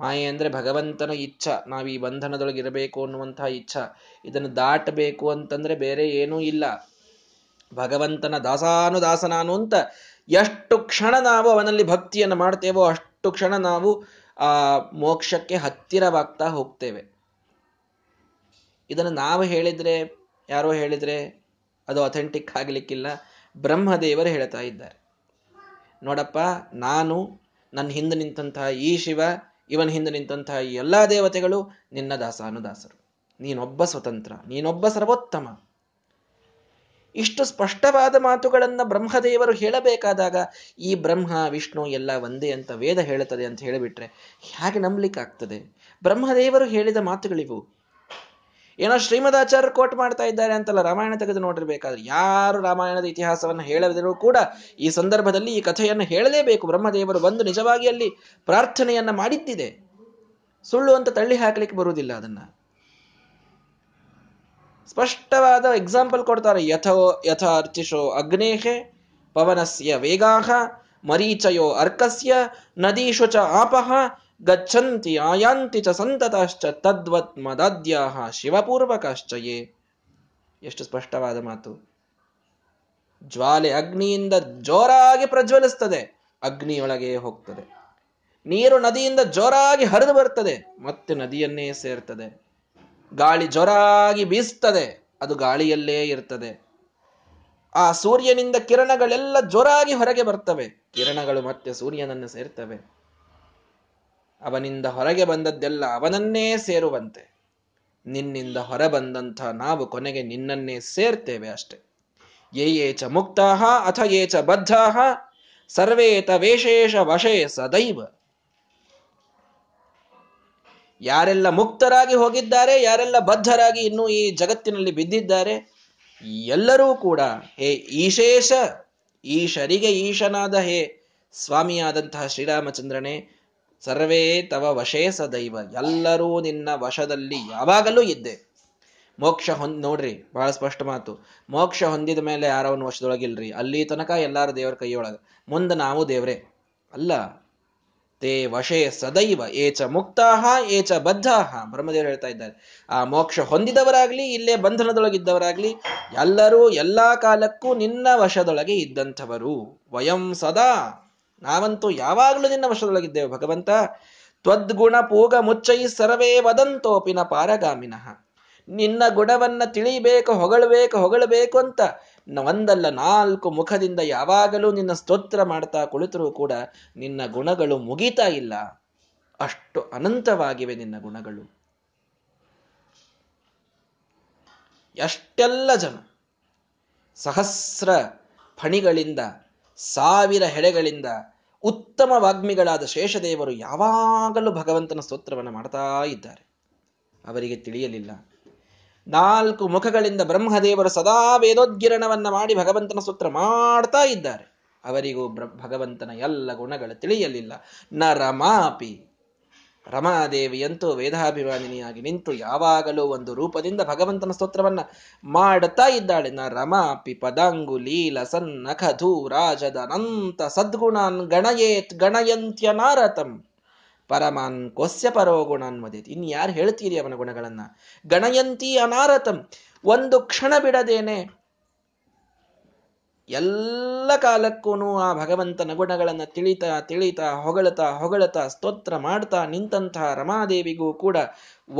ಮಾಯೆ ಅಂದ್ರೆ ಭಗವಂತನ ಇಚ್ಛಾ, ನಾವು ಈ ಬಂಧನದೊಳಗೆ ಇರಬೇಕು ಅನ್ನುವಂತಹ ಇಚ್ಛಾ. ಇದನ್ನು ದಾಟಬೇಕು ಅಂತಂದ್ರೆ ಬೇರೆ ಏನೂ ಇಲ್ಲ. ಭಗವಂತನ ದಾಸಾನುದಾಸನಾನು ಅಂತ ಎಷ್ಟು ಕ್ಷಣ ನಾವು ಅವನಲ್ಲಿ ಭಕ್ತಿಯನ್ನು ಮಾಡ್ತೇವೋ ಅಷ್ಟು ಕ್ಷಣ ನಾವು ಆ ಮೋಕ್ಷಕ್ಕೆ ಹತ್ತಿರವಾಗ್ತಾ ಹೋಗ್ತೇವೆ. ಇದನ್ನು ನಾವು ಹೇಳಿದ್ರೆ, ಯಾರೋ ಹೇಳಿದ್ರೆ ಅದು ಅಥೆಂಟಿಕ್ ಆಗಲಿಕ್ಕಿಲ್ಲ. ಬ್ರಹ್ಮದೇವರು ಹೇಳ್ತಾ ಇದ್ದಾರೆ, ನೋಡಪ್ಪ, ನಾನು, ನನ್ನ ಹಿಂದೆ ನಿಂತಹ ಈ ಶಿವ, ಇವನ ಹಿಂದೆ ನಿಂತಹ ಈ ಎಲ್ಲ ದೇವತೆಗಳು ನಿನ್ನ ದಾಸಾನುದಾಸರು. ನೀನೊಬ್ಬ ಸ್ವತಂತ್ರ, ನೀನೊಬ್ಬ ಸರ್ವೋತ್ತಮ. ಇಷ್ಟು ಸ್ಪಷ್ಟವಾದ ಮಾತುಗಳನ್ನು ಬ್ರಹ್ಮದೇವರು ಹೇಳಬೇಕಾದಾಗ ಈ ಬ್ರಹ್ಮ ವಿಷ್ಣು ಎಲ್ಲ ಒಂದೇ ಅಂತ ವೇದ ಹೇಳುತ್ತದೆ ಅಂತ ಹೇಳಿಬಿಟ್ರೆ ಹೇಗೆ ನಂಬಲಿಕ್ಕಾಗ್ತದೆ? ಬ್ರಹ್ಮದೇವರು ಹೇಳಿದ ಮಾತುಗಳಿವು. ಏನೋ ಶ್ರೀಮದಾಚಾರ್ಯರು ಕೋಟ್ ಮಾಡ್ತಾ ಇದ್ದಾರೆ ಅಂತಲ್ಲ, ರಾಮಾಯಣ ತೆಗೆದು ನೋಡಿರ್ಬೇಕಾದ್ರೆ ಯಾರು ರಾಮಾಯಣದ ಇತಿಹಾಸವನ್ನು ಹೇಳದಿರೂ ಕೂಡ ಈ ಸಂದರ್ಭದಲ್ಲಿ ಈ ಕಥೆಯನ್ನು ಹೇಳಲೇಬೇಕು. ಬ್ರಹ್ಮದೇವರು ಬಂದು ನಿಜವಾಗಿ ಅಲ್ಲಿ ಪ್ರಾರ್ಥನೆಯನ್ನ ಮಾಡಿದ್ದಿದೆ, ಸುಳ್ಳು ಅಂತ ತಳ್ಳಿ ಹಾಕಲಿಕ್ಕೆ ಬರುವುದಿಲ್ಲ. ಅದನ್ನ ಸ್ಪಷ್ಟವಾದ ಎಕ್ಸಾಂಪಲ್ ಕೊಡ್ತಾರೆ. ಯಥ ಅರ್ಚಿಷೋ ಅಗ್ನೇಹೆ ಪವನಸ್ಯ ವೇಗಾಹ ಮರೀಚಯೋ ಅರ್ಕಸ್ಯ ನದೀಶು ಚ ಆಪಃ ಗಚ್ಚಂತಿ ಆಯಾಂತಿ ಚ ಸಂತತಾಶ್ಚ ತದ್ವತ್ ಮದಾದ್ಯಾಹ ಶಿವಪೂರ್ವಕಾಶ್ಚಯೇ. ಎಷ್ಟು ಸ್ಪಷ್ಟವಾದ ಮಾತು. ಜ್ವಾಲೆ ಅಗ್ನಿಯಿಂದ ಜೋರಾಗಿ ಪ್ರಜ್ವಲಿಸ್ತದೆ, ಅಗ್ನಿಯೊಳಗೆ ಹೋಗ್ತದೆ. ನೀರು ನದಿಯಿಂದ ಜೋರಾಗಿ ಹರಿದು ಬರ್ತದೆ, ಮತ್ತೆ ನದಿಯನ್ನೇ ಸೇರ್ತದೆ. ಗಾಳಿ ಜೋರಾಗಿ ಬೀಸ್ತದೆ, ಅದು ಗಾಳಿಯಲ್ಲೇ ಇರ್ತದೆ. ಆ ಸೂರ್ಯನಿಂದ ಕಿರಣಗಳೆಲ್ಲ ಜೋರಾಗಿ ಹೊರಗೆ ಬರ್ತವೆ, ಕಿರಣಗಳು ಮತ್ತೆ ಸೂರ್ಯನನ್ನು ಸೇರ್ತವೆ. ಅವನಿಂದ ಹೊರಗೆ ಬಂದದ್ದೆಲ್ಲ ಅವನನ್ನೇ ಸೇರುವಂತೆ ನಿನ್ನಿಂದ ಹೊರ ಬಂದಂಥ ನಾವು ಕೊನೆಗೆ ನಿನ್ನನ್ನೇ ಸೇರ್ತೇವೆ ಅಷ್ಟೆ. ಯೇ ಚ ಮುಕ್ತಾಹ ಅಥ ಯೇ ಚ ಬದ್ಧಾಹ ಸರ್ವೇ ತವೇಶೇಷ ವಶೇ ಸದೈವ. ಯಾರೆಲ್ಲ ಮುಕ್ತರಾಗಿ ಹೋಗಿದ್ದಾರೆ, ಯಾರೆಲ್ಲ ಬದ್ಧರಾಗಿ ಇನ್ನೂ ಈ ಜಗತ್ತಿನಲ್ಲಿ ಬಿದ್ದಿದ್ದಾರೆ, ಎಲ್ಲರೂ ಕೂಡ ಹೇ ಈಶೇಷ, ಈಶರಿಗೆ ಈಶನಾದ ಹೇ ಸ್ವಾಮಿಯಾದಂತಹ ಶ್ರೀರಾಮಚಂದ್ರನೇ, ಸರ್ವೇ ತವ ವಶೇ ಸದೈವ, ಎಲ್ಲರೂ ನಿನ್ನ ವಶದಲ್ಲಿ ಯಾವಾಗಲೂ ಇದ್ದೆ. ಮೋಕ್ಷ ನೋಡ್ರಿ, ಬಹಳ ಸ್ಪಷ್ಟ ಮಾತು. ಮೋಕ್ಷ ಹೊಂದಿದ ಮೇಲೆ ಯಾರವನು ವಶದೊಳಗಿಲ್ರಿ. ಅಲ್ಲಿ ತನಕ ಎಲ್ಲಾರು ದೇವರ ಕೈಯೊಳಗೆ, ಮುಂದೆ ನಾವು ದೇವರೇ ಅಲ್ಲ. ತೇ ವಶೇ ಸದೈವ ಏ ಚ ಮುಕ್ತಾಹ ಏ ಚ ಬದ್ಧಾಹ. ಬ್ರಹ್ಮದೇವರು ಹೇಳ್ತಾ ಇದ್ದಾರೆ, ಆ ಮೋಕ್ಷ ಹೊಂದಿದವರಾಗ್ಲಿ, ಇಲ್ಲೇ ಬಂಧನದೊಳಗಿದ್ದವರಾಗ್ಲಿ, ಎಲ್ಲರೂ ಎಲ್ಲಾ ಕಾಲಕ್ಕೂ ನಿನ್ನ ವಶದೊಳಗೆ ಇದ್ದಂಥವರು. ವಯಂ ಸದಾ, ನಾವಂತೂ ಯಾವಾಗಲೂ ನಿನ್ನ ವಶದೊಳಗಿದ್ದೇವೆ ಭಗವಂತ. ತ್ವದ್ಗುಣ ಪೂಗ ಮುಚ್ಚೈ ಸರ್ವೇ ವದಂತೋಪಿನ ಪಾರಗಾಮಿನಃ. ನಿನ್ನ ಗುಣವನ್ನ ತಿಳಿಬೇಕು, ಹೊಗಳಬೇಕು ಅಂತ ಒಂದಲ್ಲ ನಾಲ್ಕು ಮುಖದಿಂದ ಯಾವಾಗಲೂ ನಿನ್ನ ಸ್ತೋತ್ರ ಮಾಡ್ತಾ ಕುಳಿತರೂ ಕೂಡ ನಿನ್ನ ಗುಣಗಳು ಮುಗೀತಾ ಇಲ್ಲ, ಅಷ್ಟು ಅನಂತವಾಗಿವೆ ನಿನ್ನ ಗುಣಗಳು. ಎಷ್ಟೆಲ್ಲ ಜನ ಸಹಸ್ರ ಫಣಿಗಳಿಂದ, ಸಾವಿರ ಹೆಡೆಗಳಿಂದ ಉತ್ತಮ ವಾಗ್ಮಿಗಳಾದ ಶೇಷದೇವರು ಯಾವಾಗಲೂ ಭಗವಂತನ ಸ್ತೋತ್ರವನ್ನು ಮಾಡ್ತಾ ಇದ್ದಾರೆ, ಅವರಿಗೆ ತಿಳಿಯಲಿಲ್ಲ. ನಾಲ್ಕು ಮುಖಗಳಿಂದ ಬ್ರಹ್ಮದೇವರು ಸದಾ ವೇದೋದ್ಗಿರಣವನ್ನು ಮಾಡಿ ಭಗವಂತನ ಸ್ತೋತ್ರ ಮಾಡ್ತಾ ಇದ್ದಾರೆ, ಅವರಿಗೂ ಭಗವಂತನ ಎಲ್ಲ ಗುಣಗಳು ತಿಳಿಯಲಿಲ್ಲ. ನ ರಮಾಪಿ, ರಮಾದೇವಿಯಂತೂ ವೇದಾಭಿಮಾನಿನಿಯಾಗಿ ನಿಂತು ಯಾವಾಗಲೂ ಒಂದು ರೂಪದಿಂದ ಭಗವಂತನ ಸ್ತೋತ್ರವನ್ನ ಮಾಡುತ್ತಾ ಇದ್ದಾಳೆ. ನ ರಮಾಪಿ ಪದಾಂಗುಲಿ ಲಸನ್ನಖಧೂ ರಾಜದನಂತ ಸದ್ಗುಣಾನ್ ಗಣಯೇತ್ ಗಣಯಂತ್ಯ ನಾರತಂ ಪರಮಾನ್ ಕೋಸ್ಯ ಪರೋ ಗುಣಾನ್ ವದೇತಿ. ಇನ್ಯಾರು ಹೇಳ್ತೀರಿ ಅವನ ಗುಣಗಳನ್ನು? ಗಣಯಂತಿ ಅನಾರತಂ, ಒಂದು ಕ್ಷಣ ಬಿಡದೇನೆ ಎಲ್ಲ ಕಾಲಕ್ಕೂ ಆ ಭಗವಂತನ ಗುಣಗಳನ್ನು ತಿಳಿತಾ ತಿಳಿತಾ ಹೊಗಳುತ್ತಾ ಸ್ತೋತ್ರ ಮಾಡ್ತಾ ನಿಂತಹ ರಮಾದೇವಿಗೂ ಕೂಡ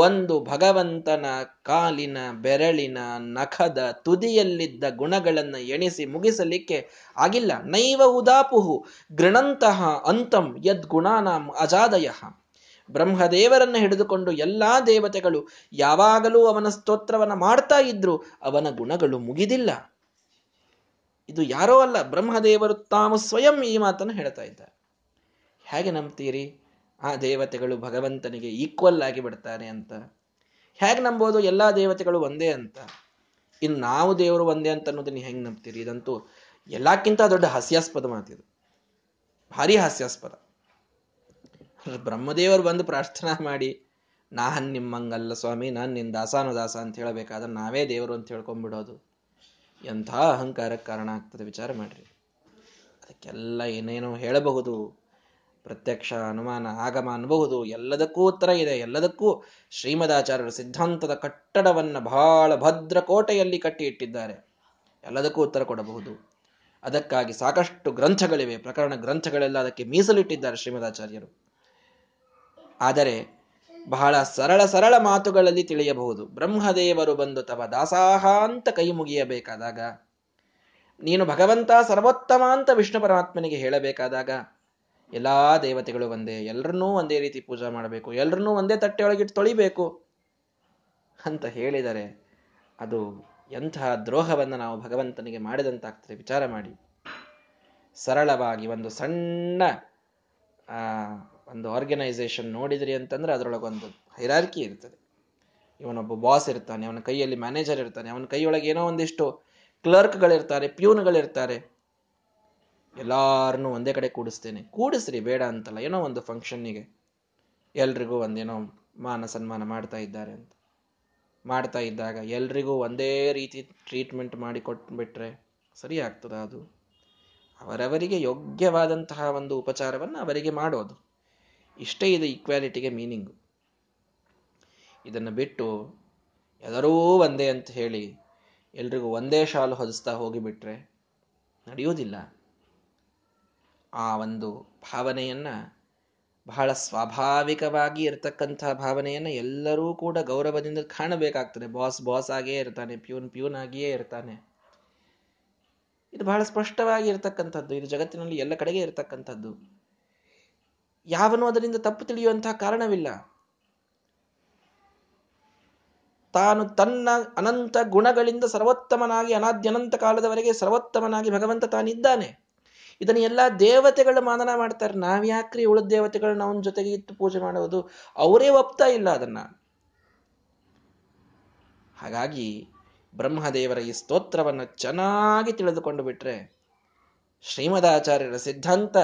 ಒಂದು ಭಗವಂತನ ಕಾಲಿನ ಬೆರಳಿನ ನಖದ ತುದಿಯಲ್ಲಿದ್ದ ಗುಣಗಳನ್ನು ಎಣಿಸಿ ಮುಗಿಸಲಿಕ್ಕೆ ಆಗಿಲ್ಲ. ನೈವ ಉದಾಪುಹು ಗೃಣಂತಹ ಅಂತಂ ಯದ್ಗುಣಾನಾಂ ಅಜಾದಯ. ಬ್ರಹ್ಮದೇವರನ್ನು ಹಿಡಿದುಕೊಂಡು ಎಲ್ಲಾ ದೇವತೆಗಳು ಯಾವಾಗಲೂ ಅವನ ಸ್ತೋತ್ರವನ್ನು ಮಾಡ್ತಾ ಇದ್ರು, ಅವನ ಗುಣಗಳು ಮುಗಿದಿಲ್ಲ. ಇದು ಯಾರೋ ಅಲ್ಲ, ಬ್ರಹ್ಮದೇವರು ತಾವು ಸ್ವಯಂ ಈ ಮಾತನ್ನು ಹೇಳ್ತಾ ಇದ್ದಾರೆ. ಹೇಗೆ ನಂಬ್ತೀರಿ ಆ ದೇವತೆಗಳು ಭಗವಂತನಿಗೆ ಈಕ್ವಲ್ ಆಗಿ ಬಿಡ್ತಾರೆ ಅಂತ? ಹೇಗೆ ನಂಬೋದು ಎಲ್ಲ ದೇವತೆಗಳು ಒಂದೇ ಅಂತ? ಇನ್ನು ನಾವು ದೇವರು ಒಂದೇ ಅಂತ ಅನ್ನೋದನ್ನ ಹೆಂಗೆ ನಂಬ್ತೀರಿ? ಇದಂತೂ ಎಲ್ಲಕ್ಕಿಂತ ದೊಡ್ಡ ಹಾಸ್ಯಾಸ್ಪದ ಮಾತಿದು, ಭಾರಿ ಹಾಸ್ಯಾಸ್ಪದ. ಬ್ರಹ್ಮದೇವರು ಬಂದು ಪ್ರಾರ್ಥನಾ ಮಾಡಿ ನಾನ್ ನಿಮ್ಮಂಗಲ್ಲ ಸ್ವಾಮಿ, ನಾನು ನಿನ್ನ ದಾಸಾನು ದಾಸ ಅಂತ ಹೇಳಬೇಕಾದ್ರೆ ನಾವೇ ದೇವರು ಅಂತ ಹೇಳ್ಕೊಂಡ್ಬಿಡೋದು ಎಂಥ ಅಹಂಕಾರಕ್ಕೆ ಕಾರಣ ಆಗ್ತದೆ. ವಿಚಾರ ಮಾಡ್ರಿ. ಅದಕ್ಕೆಲ್ಲ ಏನೇನೋ ಹೇಳಬಹುದು, ಪ್ರತ್ಯಕ್ಷ ಅನುಮಾನ ಆಗಮ ಅನ್ಬಹುದು, ಎಲ್ಲದಕ್ಕೂ ಉತ್ತರ ಇದೆ. ಎಲ್ಲದಕ್ಕೂ ಶ್ರೀಮದಾಚಾರ್ಯರು ಸಿದ್ಧಾಂತದ ಕಟ್ಟಡವನ್ನು ಬಹಳ ಭದ್ರ ಕೋಟೆಯಲ್ಲಿ ಕಟ್ಟಿ ಇಟ್ಟಿದ್ದಾರೆ. ಎಲ್ಲದಕ್ಕೂ ಉತ್ತರ ಕೊಡಬಹುದು. ಅದಕ್ಕಾಗಿ ಸಾಕಷ್ಟು ಗ್ರಂಥಗಳಿವೆ, ಪ್ರಕರಣ ಗ್ರಂಥಗಳೆಲ್ಲ ಅದಕ್ಕೆ ಮೀಸಲಿಟ್ಟಿದ್ದಾರೆ ಶ್ರೀಮದಾಚಾರ್ಯರು. ಆದರೆ ಬಹಳ ಸರಳ ಸರಳ ಮಾತುಗಳಲ್ಲಿ ತಿಳಿಯಬಹುದು. ಬ್ರಹ್ಮದೇವರು ಬಂದು ತವ ದಾಸಾಹ ಅಂತ ಕೈ ಮುಗಿಯಬೇಕಾದಾಗ, ನೀನು ಭಗವಂತ ಸರ್ವೋತ್ತಮ ಅಂತ ವಿಷ್ಣು ಪರಮಾತ್ಮನಿಗೆ ಹೇಳಬೇಕಾದಾಗ, ಎಲ್ಲ ದೇವತೆಗಳು ಒಂದೇ, ಎಲ್ಲರನ್ನೂ ಒಂದೇ ರೀತಿ ಪೂಜಾ ಮಾಡಬೇಕು, ಎಲ್ಲರನ್ನೂ ಒಂದೇ ತಟ್ಟೆಯೊಳಗಿಟ್ಟು ತೊಳಿಬೇಕು ಅಂತ ಹೇಳಿದರೆ ಅದು ಎಂತಹ ದ್ರೋಹವನ್ನು ನಾವು ಭಗವಂತನಿಗೆ ಮಾಡಿದಂತಾಗ್ತದೆ. ವಿಚಾರ ಮಾಡಿ. ಸರಳವಾಗಿ ಒಂದು ಸಣ್ಣ ಒಂದು ಆರ್ಗನೈಸೇಷನ್ ನೋಡಿದ್ರಿ ಅಂತಂದ್ರೆ ಅದರೊಳಗೊಂದು ಹೈರಾರ್ಕಿ ಇರ್ತದೆ. ಇವನೊಬ್ಬ ಬಾಸ್ ಇರ್ತಾನೆ, ಅವನ ಕೈಯಲ್ಲಿ ಮ್ಯಾನೇಜರ್ ಇರ್ತಾನೆ, ಅವನ ಕೈಯೊಳಗೆ ಏನೋ ಒಂದಿಷ್ಟು ಕ್ಲರ್ಕ್ಗಳಿರ್ತಾರೆ, ಪ್ಯೂನ್ಗಳಿರ್ತಾರೆ. ಎಲ್ಲಾರನ್ನೂ ಒಂದೇ ಕಡೆ ಕೂಡಿಸ್ತೇನೆ. ಕೂಡಿಸ್ರಿ, ಬೇಡ ಅಂತಲ್ಲ. ಏನೋ ಒಂದು ಫಂಕ್ಷನ್ನಿಗೆ ಎಲ್ರಿಗೂ ಒಂದೇನೋ ಮಾನ ಸನ್ಮಾನ ಮಾಡ್ತಾ ಇದ್ದಾರೆ ಅಂತ ಮಾಡ್ತಾ ಇದ್ದಾಗ ಎಲ್ರಿಗೂ ಒಂದೇ ರೀತಿ ಟ್ರೀಟ್ಮೆಂಟ್ ಮಾಡಿ ಕೊಟ್ಬಿಟ್ರೆ ಸರಿ ಆಗ್ತದ? ಅದು ಅವರವರಿಗೆ ಯೋಗ್ಯವಾದಂತಹ ಒಂದು ಉಪಚಾರವನ್ನು ಅವರಿಗೆ ಮಾಡೋದು ಇಷ್ಟೇ ಇದು ಈಕ್ವಾಲಿಟಿಗೆ ಮೀನಿಂಗು. ಇದನ್ನು ಬಿಟ್ಟು ಎಲ್ಲರೂ ಒಂದೇ ಅಂತ ಹೇಳಿ ಎಲ್ರಿಗೂ ಒಂದೇ ಶಾಲು ಹೊದಿಸ್ತಾ ಹೋಗಿಬಿಟ್ರೆ ನಡೆಯುವುದಿಲ್ಲ. ಆ ಒಂದು ಭಾವನೆಯನ್ನು, ಬಹಳ ಸ್ವಾಭಾವಿಕವಾಗಿ ಇರತಕ್ಕಂತಹ ಭಾವನೆಯನ್ನು ಎಲ್ಲರೂ ಕೂಡ ಗೌರವದಿಂದ ಕಾಣಬೇಕಾಗ್ತದೆ. ಬಾಸ್ ಬಾಸ್ ಆಗಿಯೇ ಇರ್ತಾನೆ, ಪ್ಯೂನ್ ಪ್ಯೂನ್ ಆಗಿಯೇ ಇರ್ತಾನೆ. ಇದು ಬಹಳ ಸ್ಪಷ್ಟವಾಗಿ ಇರತಕ್ಕಂಥದ್ದು. ಇದು ಜಗತ್ತಿನಲ್ಲಿ ಎಲ್ಲ ಕಡೆಗೆ ಇರತಕ್ಕಂಥದ್ದು. ಯಾವನು ಅದರಿಂದ ತಪ್ಪು ತಿಳಿಯುವಂತಹ ಕಾರಣವಿಲ್ಲ. ತಾನು ತನ್ನ ಅನಂತ ಗುಣಗಳಿಂದ ಸರ್ವೋತ್ತಮನಾಗಿ ಅನಾದ್ಯನಂತ ಕಾಲದವರೆಗೆ ಸರ್ವೋತ್ತಮನಾಗಿ ಭಗವಂತ ತಾನಿದ್ದಾನೆ. ಇದನ್ನ ಎಲ್ಲ ದೇವತೆಗಳು ಮಾನನ ಮಾಡ್ತಾರೆ. ನಾವ್ಯಾಕ್ರಿ ಉಳಿದ ದೇವತೆಗಳನ್ನ ಅವನ ಜೊತೆಗೆ ಇತ್ತು ಪೂಜೆ ಮಾಡೋದು? ಅವರೇ ಒಪ್ತಾ ಇಲ್ಲ ಅದನ್ನ. ಹಾಗಾಗಿ ಬ್ರಹ್ಮದೇವರ ಈ ಸ್ತೋತ್ರವನ್ನು ಚೆನ್ನಾಗಿ ತಿಳಿದುಕೊಂಡು ಬಿಟ್ರೆ ಶ್ರೀಮದಾಚಾರ್ಯರ ಸಿದ್ಧಾಂತ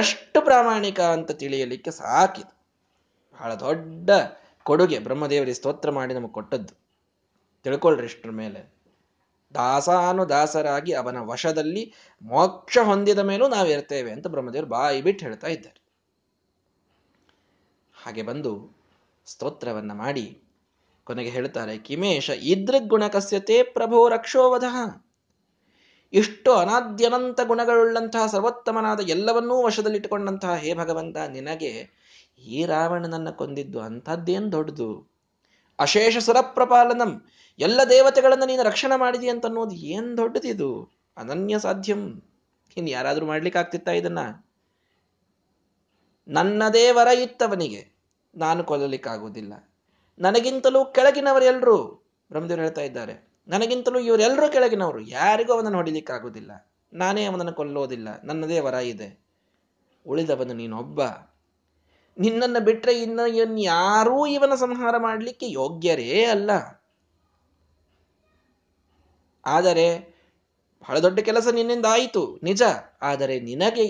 ಎಷ್ಟು ಪ್ರಾಮಾಣಿಕ ಅಂತ ತಿಳಿಯಲಿಕ್ಕೆ ಸಾಕಿತು. ಬಹಳ ದೊಡ್ಡ ಕೊಡುಗೆ ಬ್ರಹ್ಮದೇವರಿಗೆ ಸ್ತೋತ್ರ ಮಾಡಿ ನಮಗೆ ಕೊಟ್ಟದ್ದು. ತಿಳ್ಕೊಳ್ರಿ. ಇಷ್ಟರ ಮೇಲೆ ದಾಸಾನುದಾಸರಾಗಿ ಅವನ ವಶದಲ್ಲಿ ಮೋಕ್ಷ ಹೊಂದಿದ ಮೇಲೂ ನಾವಿರ್ತೇವೆ ಅಂತ ಬ್ರಹ್ಮದೇವರು ಬಾಯಿ ಬಿಟ್ಟು ಹೇಳ್ತಾ ಇದ್ದಾರೆ. ಹಾಗೆ ಬಂದು ಸ್ತೋತ್ರವನ್ನು ಮಾಡಿ ಕೊನೆಗೆ ಹೇಳ್ತಾರೆ, ಕಿಮೇಶ ಈದೃಗ್ಗುಣಕಸ್ಯತೆ ಪ್ರಭೋ ರಕ್ಷೋವಧ. ಇಷ್ಟು ಅನಾದ್ಯನಂತ ಗುಣಗಳುಳ್ಳಂತಹ ಸರ್ವೋತ್ತಮನಾದ ಎಲ್ಲವನ್ನೂ ವಶದಲ್ಲಿಟ್ಟುಕೊಂಡಂತಹ ಹೇ ಭಗವಂತ, ನಿನಗೆ ಈ ರಾವಣನನ್ನು ಕೊಂದಿದ್ದು ಅಂಥದ್ದೇನು ದೊಡ್ಡದು? ಅಶೇಷ ಸುರಪ್ರಪಾಲನಂ, ಎಲ್ಲ ದೇವತೆಗಳನ್ನು ನೀನು ರಕ್ಷಣೆ ಮಾಡಿದಿ ಅಂತ ಅನ್ನೋದು ಏನು ದೊಡ್ಡದಿದು? ಅನನ್ಯ ಸಾಧ್ಯಂ. ಇನ್ನು ಯಾರಾದರೂ ಮಾಡ್ಲಿಕ್ಕಾಗ್ತಿತ್ತಾ ಇದನ್ನ? ನನ್ನದೇ ವರ ಇತ್ತವನಿಗೆ, ನಾನು ಕೊಲ್ಲಲಿಕ್ಕಾಗೋದಿಲ್ಲ. ನನಗಿಂತಲೂ ಕೆಳಗಿನವರೆಲ್ಲರೂ, ಬ್ರಹ್ಮದೇವರು ಹೇಳ್ತಾ ಇದ್ದಾರೆ, ನನಗಿಂತಲೂ ಇವರೆಲ್ಲರೂ ಕೆಳಗಿನವರು. ಯಾರಿಗೂ ಅವನನ್ನು ಹೊಡಿಲಿಕ್ಕಾಗೋದಿಲ್ಲ, ನಾನೇ ಅವನನ್ನು ಕೊಲ್ಲೋದಿಲ್ಲ, ನನ್ನದೇ ವರ ಇದೆ. ಉಳಿದವನು ನೀನೊಬ್ಬ. ನಿನ್ನನ್ನು ಬಿಟ್ಟರೆ ಇನ್ಯಾರೂ ಇವನ ಸಂಹಾರ ಮಾಡಲಿಕ್ಕೆ ಯೋಗ್ಯರೇ ಅಲ್ಲ. ಆದರೆ ಬಹಳ ದೊಡ್ಡ ಕೆಲಸ ನಿನ್ನಿಂದ ಆಯಿತು ನಿಜ, ಆದರೆ ನಿನಗೆ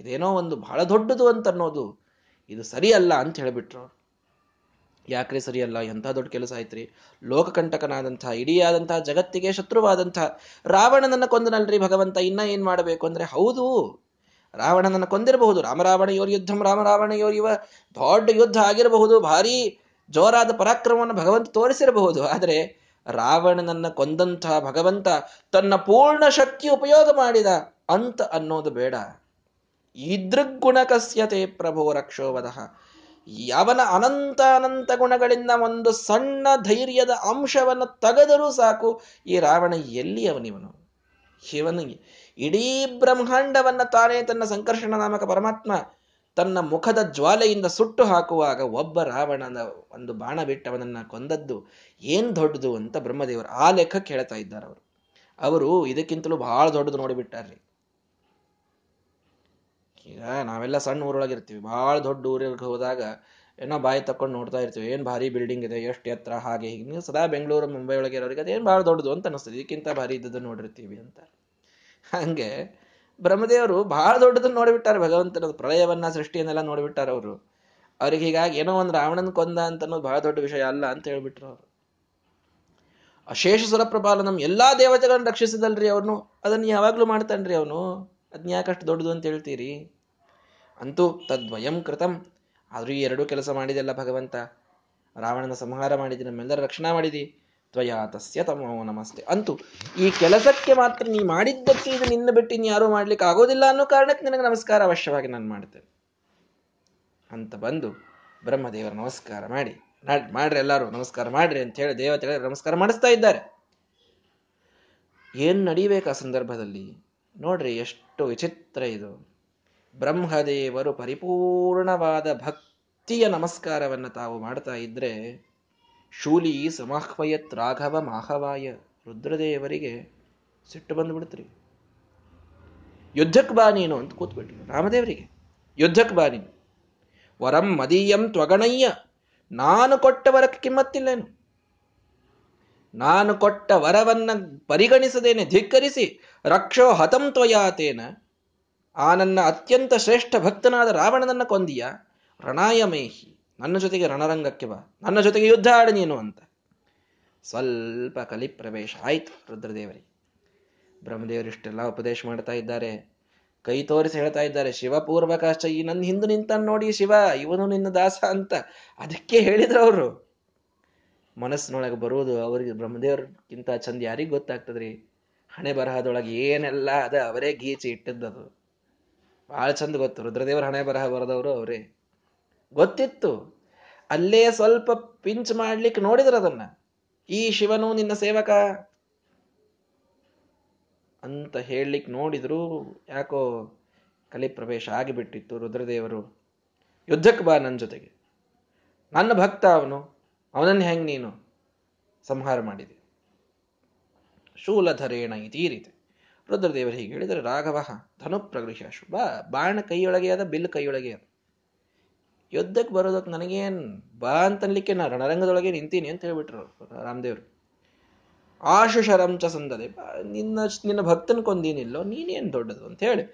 ಇದೇನೋ ಒಂದು ಬಹಳ ದೊಡ್ಡದು ಅಂತ ಅನ್ನೋದು ಇದು ಸರಿಯಲ್ಲ ಅಂತ ಹೇಳಿಬಿಟ್ರು. ಯಾಕ್ರಿ ಸರಿಯಲ್ಲ? ಎಂಥ ದೊಡ್ಡ ಕೆಲಸ ಆಯ್ತ್ರಿ? ಲೋಕಕಂಟಕನಾದಂತಹ, ಇಡೀಯಾದಂತಹ ಜಗತ್ತಿಗೆ ಶತ್ರುವಾದಂತಹ ರಾವಣನನ್ನು ಕೊಂದನಲ್ರಿ ಭಗವಂತ, ಇನ್ನ ಏನ್ ಮಾಡಬೇಕು ಅಂದ್ರೆ? ಹೌದು, ರಾವಣನನ್ನು ಕೊಂದಿರಬಹುದು. ರಾಮರಾವಣ ಯೋರ್ ಯುದ್ಧಂ ರಾಮರಾವಣ ಯೋರ್ ಇವ ದೊಡ್ಡ ಯುದ್ಧ ಆಗಿರಬಹುದು, ಭಾರಿ ಜೋರಾದ ಪರಾಕ್ರಮವನ್ನು ಭಗವಂತ ತೋರಿಸಿರಬಹುದು. ಆದರೆ ರಾವಣನನ್ನು ಕೊಂದಂತಹ ಭಗವಂತ ತನ್ನ ಪೂರ್ಣ ಶಕ್ತಿ ಉಪಯೋಗ ಮಾಡಿದ ಅಂತ ಅನ್ನೋದು ಬೇಡ. ಈದೃಗ್ಗುಣ ಕಸ್ಯತೆ ಪ್ರಭೋ ರಕ್ಷೋವಧಃ, ಯಾವನ ಅನಂತ ಅನಂತ ಗುಣಗಳಿಂದ ಒಂದು ಸಣ್ಣ ಧೈರ್ಯದ ಅಂಶವನ್ನು ತೆಗೆದರೂ ಸಾಕು, ಈ ರಾವಣ ಎಲ್ಲಿ ಅವನಿವನು. ಶಿವನಿಗೆ ಇಡೀ ಬ್ರಹ್ಮಾಂಡವನ್ನು ತಾನೇ ತನ್ನ ಸಂಕರ್ಷಣ ನಾಮಕ ಪರಮಾತ್ಮ ತನ್ನ ಮುಖದ ಜ್ವಾಲೆಯಿಂದ ಸುಟ್ಟು ಹಾಕುವಾಗ ಒಬ್ಬ ರಾವಣನ ಒಂದು ಬಾಣ ಬಿಟ್ಟು ಅವನನ್ನು ಕೊಂದದ್ದು ಏನು ದೊಡ್ಡದು ಅಂತ ಬ್ರಹ್ಮದೇವರು ಆ ಲೆಕ್ಕಕ್ಕೆ ಹೇಳ್ತಾ ಇದ್ದಾರೆ. ಅವರು ಇದಕ್ಕಿಂತಲೂ ಬಹಳ ದೊಡ್ಡದು ನೋಡಿಬಿಟ್ಟಾರ್ರಿ. ಈಗ ನಾವೆಲ್ಲ ಸಣ್ಣ ಊರೊಳಗಿರ್ತೀವಿ, ಭಾಳ ದೊಡ್ಡ ಊರಿಗೆ ಹೋದಾಗ ಏನೋ ಬಾಯಿ ತಕೊಂಡು ನೋಡ್ತಾ ಇರ್ತೀವಿ, ಏನು ಭಾರಿ ಬಿಲ್ಡಿಂಗ್ ಇದೆ, ಎಷ್ಟು ಎತ್ತರ, ಹಾಗೆ ಹೀಗೆ. ನೀವು ಸದಾ ಬೆಂಗಳೂರು ಮುಂಬೈ ಒಳಗೆ ಇರೋರಿಗೆ ಅದೇನು ಭಾಳ ದೊಡ್ಡದು ಅಂತ ಅನಿಸ್ತದೆ, ಇದಕ್ಕಿಂತ ಭಾರಿ ಇದ್ದದ್ದು ನೋಡಿರ್ತೀವಿ ಅಂತ. ಹಾಗೆ ಬ್ರಹ್ಮದೇವರು ಭಾಳ ದೊಡ್ಡದನ್ನು ನೋಡಿಬಿಟ್ಟಾರೆ, ಭಗವಂತನ ಪ್ರಳಯವನ್ನ ಸೃಷ್ಟಿಯನ್ನೆಲ್ಲ ನೋಡಿಬಿಟ್ಟಾರೆ ಅವರು. ಅವ್ರಿಗೆ ಹೀಗಾಗಿ ಏನೋ ಒಂದು ರಾವಣನ ಕೊಂದ ಅಂತ ಅನ್ನೋದು ಭಾಳ ದೊಡ್ಡ ವಿಷಯ ಅಲ್ಲ ಅಂತ ಹೇಳ್ಬಿಟ್ರು ಅವರು. ಅಶೇಷ ಸುರಪ್ರಭಾಲ ನಮ್ಮ ಎಲ್ಲಾ ದೇವತೆಗಳನ್ನು ರಕ್ಷಿಸಿದಲ್ರಿ ಅವನು, ಅದನ್ನು ಯಾವಾಗಲೂ ಮಾಡ್ತಾನ್ರಿ ಅವನು, ಅದನ್ನ ಯಾಕಷ್ಟು ದೊಡ್ಡದು ಅಂತ ಹೇಳ್ತೀರಿ. ಅಂತೂ ತದ್ವಯಂ ಕೃತಂ, ಆದರೂ ಈ ಎರಡೂ ಕೆಲಸ ಮಾಡಿದೆಲ್ಲ ಭಗವಂತ. ರಾವಣನ ಸಂಹಾರ ಮಾಡಿದಿ, ನಮ್ಮೆಲ್ಲರ ರಕ್ಷಣಾ ಮಾಡಿದಿ, ತ್ವಯಾ ತಸ್ಯ ತಮೋ ನಮಸ್ತೆ. ಅಂತೂ ಈ ಕೆಲಸಕ್ಕೆ ಮಾತ್ರ, ನೀ ಮಾಡಿದ್ದಕ್ಕೆ ಇದು ನಿನ್ನ ಬಿಟ್ಟು ಇನ್ಯಾರೂ ಮಾಡ್ಲಿಕ್ಕೆ ಆಗೋದಿಲ್ಲ ಅನ್ನೋ ಕಾರಣಕ್ಕೆ ನಿನಗೆ ನಮಸ್ಕಾರ ಅವಶ್ಯವಾಗಿ ನಾನು ಮಾಡ್ತೇನೆ ಅಂತ ಬಂದು ಬ್ರಹ್ಮದೇವರ ನಮಸ್ಕಾರ ಮಾಡಿ, ಮಾಡ್ರಿ ಎಲ್ಲರೂ ನಮಸ್ಕಾರ ಮಾಡ್ರಿ ಅಂತ ಹೇಳಿ ದೇವತೆಗಳಿಗೆ ನಮಸ್ಕಾರ ಮಾಡಿಸ್ತಾ ಇದ್ದಾರೆ. ಏನು ನಡೀಬೇಕು ಆ ಸಂದರ್ಭದಲ್ಲಿ ನೋಡ್ರಿ, ಎಷ್ಟು ವಿಚಿತ್ರ ಇದು. ಬ್ರಹ್ಮದೇವರು ಪರಿಪೂರ್ಣವಾದ ಭಕ್ತಿಯ ನಮಸ್ಕಾರವನ್ನು ತಾವು ಮಾಡ್ತಾ ಇದ್ರೆ, ಶೂಲಿ ಸಮಾಹ್ವಯತ್ ರಾಘವ ಮಾಹವಾಯ, ರುದ್ರದೇವರಿಗೆ ಸಿಟ್ಟು ಬಂದುಬಿಡ್ತ್ರಿ. ಯುದ್ಧಕ್ಕೆ ಬಾ ನೀನು ಅಂತ ಕೂತ್ಬಿಟ್ರು ರಾಮದೇವರಿಗೆ. ಯುದ್ಧಕ್ಕೆ ಬಾ ನೀನು, ವರಂ ಮದೀಯಂ ತ್ವಗಣಯ್ಯ, ನಾನು ಕೊಟ್ಟ ವರಕ್ಕೆ ಕಿಮ್ಮತ್ತಿಲ್ಲೇನು, ನಾನು ಕೊಟ್ಟ ವರವನ್ನು ಪರಿಗಣಿಸದೇನೆ ಧಿಕ್ಕರಿಸಿ, ರಕ್ಷೋ ಹತಂ ತ್ವಯಾತೇನ, ಆ ನನ್ನ ಅತ್ಯಂತ ಶ್ರೇಷ್ಠ ಭಕ್ತನಾದ ರಾವಣನನ್ನು ಕೊಂದಿಯ, ರಣಾಯಮೇಹಿ, ನನ್ನ ಜೊತೆಗೆ ರಣರಂಗಕ್ಕೆ ಬಾ, ನನ್ನ ಜೊತೆಗೆ ಯುದ್ಧ ಆಡಿ ನೀನು ಅಂತ. ಸ್ವಲ್ಪ ಕಲಿ ಪ್ರವೇಶ ಆಯಿತು ರುದ್ರದೇವರಿಗೆ. ಬ್ರಹ್ಮದೇವರಿಷ್ಟೆಲ್ಲ ಉಪದೇಶ ಮಾಡ್ತಾ ಇದ್ದಾರೆ, ಕೈ ತೋರಿಸಿ ಹೇಳ್ತಾ ಇದ್ದಾರೆ, ಶಿವಪೂರ್ವಕಾಶ್ಚ, ಈ ನನ್ನ ಹಿಂದೆ ನಿಂತಾನೆ ನೋಡಿ ಶಿವ, ಇವನು ನಿನ್ನ ದಾಸ ಅಂತ. ಅದಕ್ಕೆ ಹೇಳಿದ್ರು ಅವರು. ಮನಸ್ಸಿನೊಳಗೆ ಬರೋದು ಅವ್ರಿಗೆ ಬ್ರಹ್ಮದೇವ್ರಿಗಿಂತ ಚಂದ ಯಾರಿಗೆ ಗೊತ್ತಾಗ್ತದ್ರಿ. ಹಣೆ ಬರಹದೊಳಗೆ ಏನೆಲ್ಲ ಅದ ಅವರೇ ಗೀಚಿ ಇಟ್ಟಿದ್ದದು, ಭಾಳ ಚಂದ ಗೊತ್ತು. ರುದ್ರದೇವರ ಹಣೆ ಬರಹ ಬರೆದವರು ಅವರೇ, ಗೊತ್ತಿತ್ತು. ಅಲ್ಲೇ ಸ್ವಲ್ಪ ಪಿಂಚ್ ಮಾಡ್ಲಿಕ್ಕೆ ನೋಡಿದ್ರು ಅದನ್ನ, ಈ ಶಿವನು ನಿನ್ನ ಸೇವಕ ಅಂತ ಹೇಳಲಿಕ್ಕೆ ನೋಡಿದ್ರು. ಯಾಕೋ ಕಲಿಪ್ರವೇಶ ಆಗಿಬಿಟ್ಟಿತ್ತು. ರುದ್ರದೇವರು ಯುದ್ಧಕ್ಕೆ ಬಾ ನನ್ನ ಜೊತೆಗೆ, ನನ್ನ ಭಕ್ತ ಅವನು, ಅವನನ್ನು ಹೆಂಗೆ ನೀನು ಸಂಹಾರ ಮಾಡಿದೆ. ಶೂಲಧರೇಣ ಇತಿ ರೀತಿ ರುದ್ರದೇವರು ಹೀಗೆ ಹೇಳಿದರೆ, ರಾಘವ ಧನು ಪ್ರಗೃಹ್ಯ ಶುಭ, ಬಾಣ ಕೈಯೊಳಗೆ ಅದ, ಬಿಲ್ ಕೈಯೊಳಗೆ ಅದ, ಯುದ್ಧಕ್ಕೆ ಬರೋದಕ್ಕೆ ನನಗೇನು ಬಾ ಅಂತನ್ಲಿಕ್ಕೆ, ನಾನು ರಣರಂಗದೊಳಗೆ ನಿಂತೀನಿ ಅಂತ ಹೇಳ್ಬಿಟ್ರು ರಾಮದೇವರು. ಆಶುಷರಂ ಚ ಸಂದದೆ, ನಿನ್ನ ನಿನ್ನ ಭಕ್ತನ ಕೊಂದೇನಿಲ್ಲೋ, ನೀನೇನು ದೊಡ್ಡದು ಅಂತ ಹೇಳಿ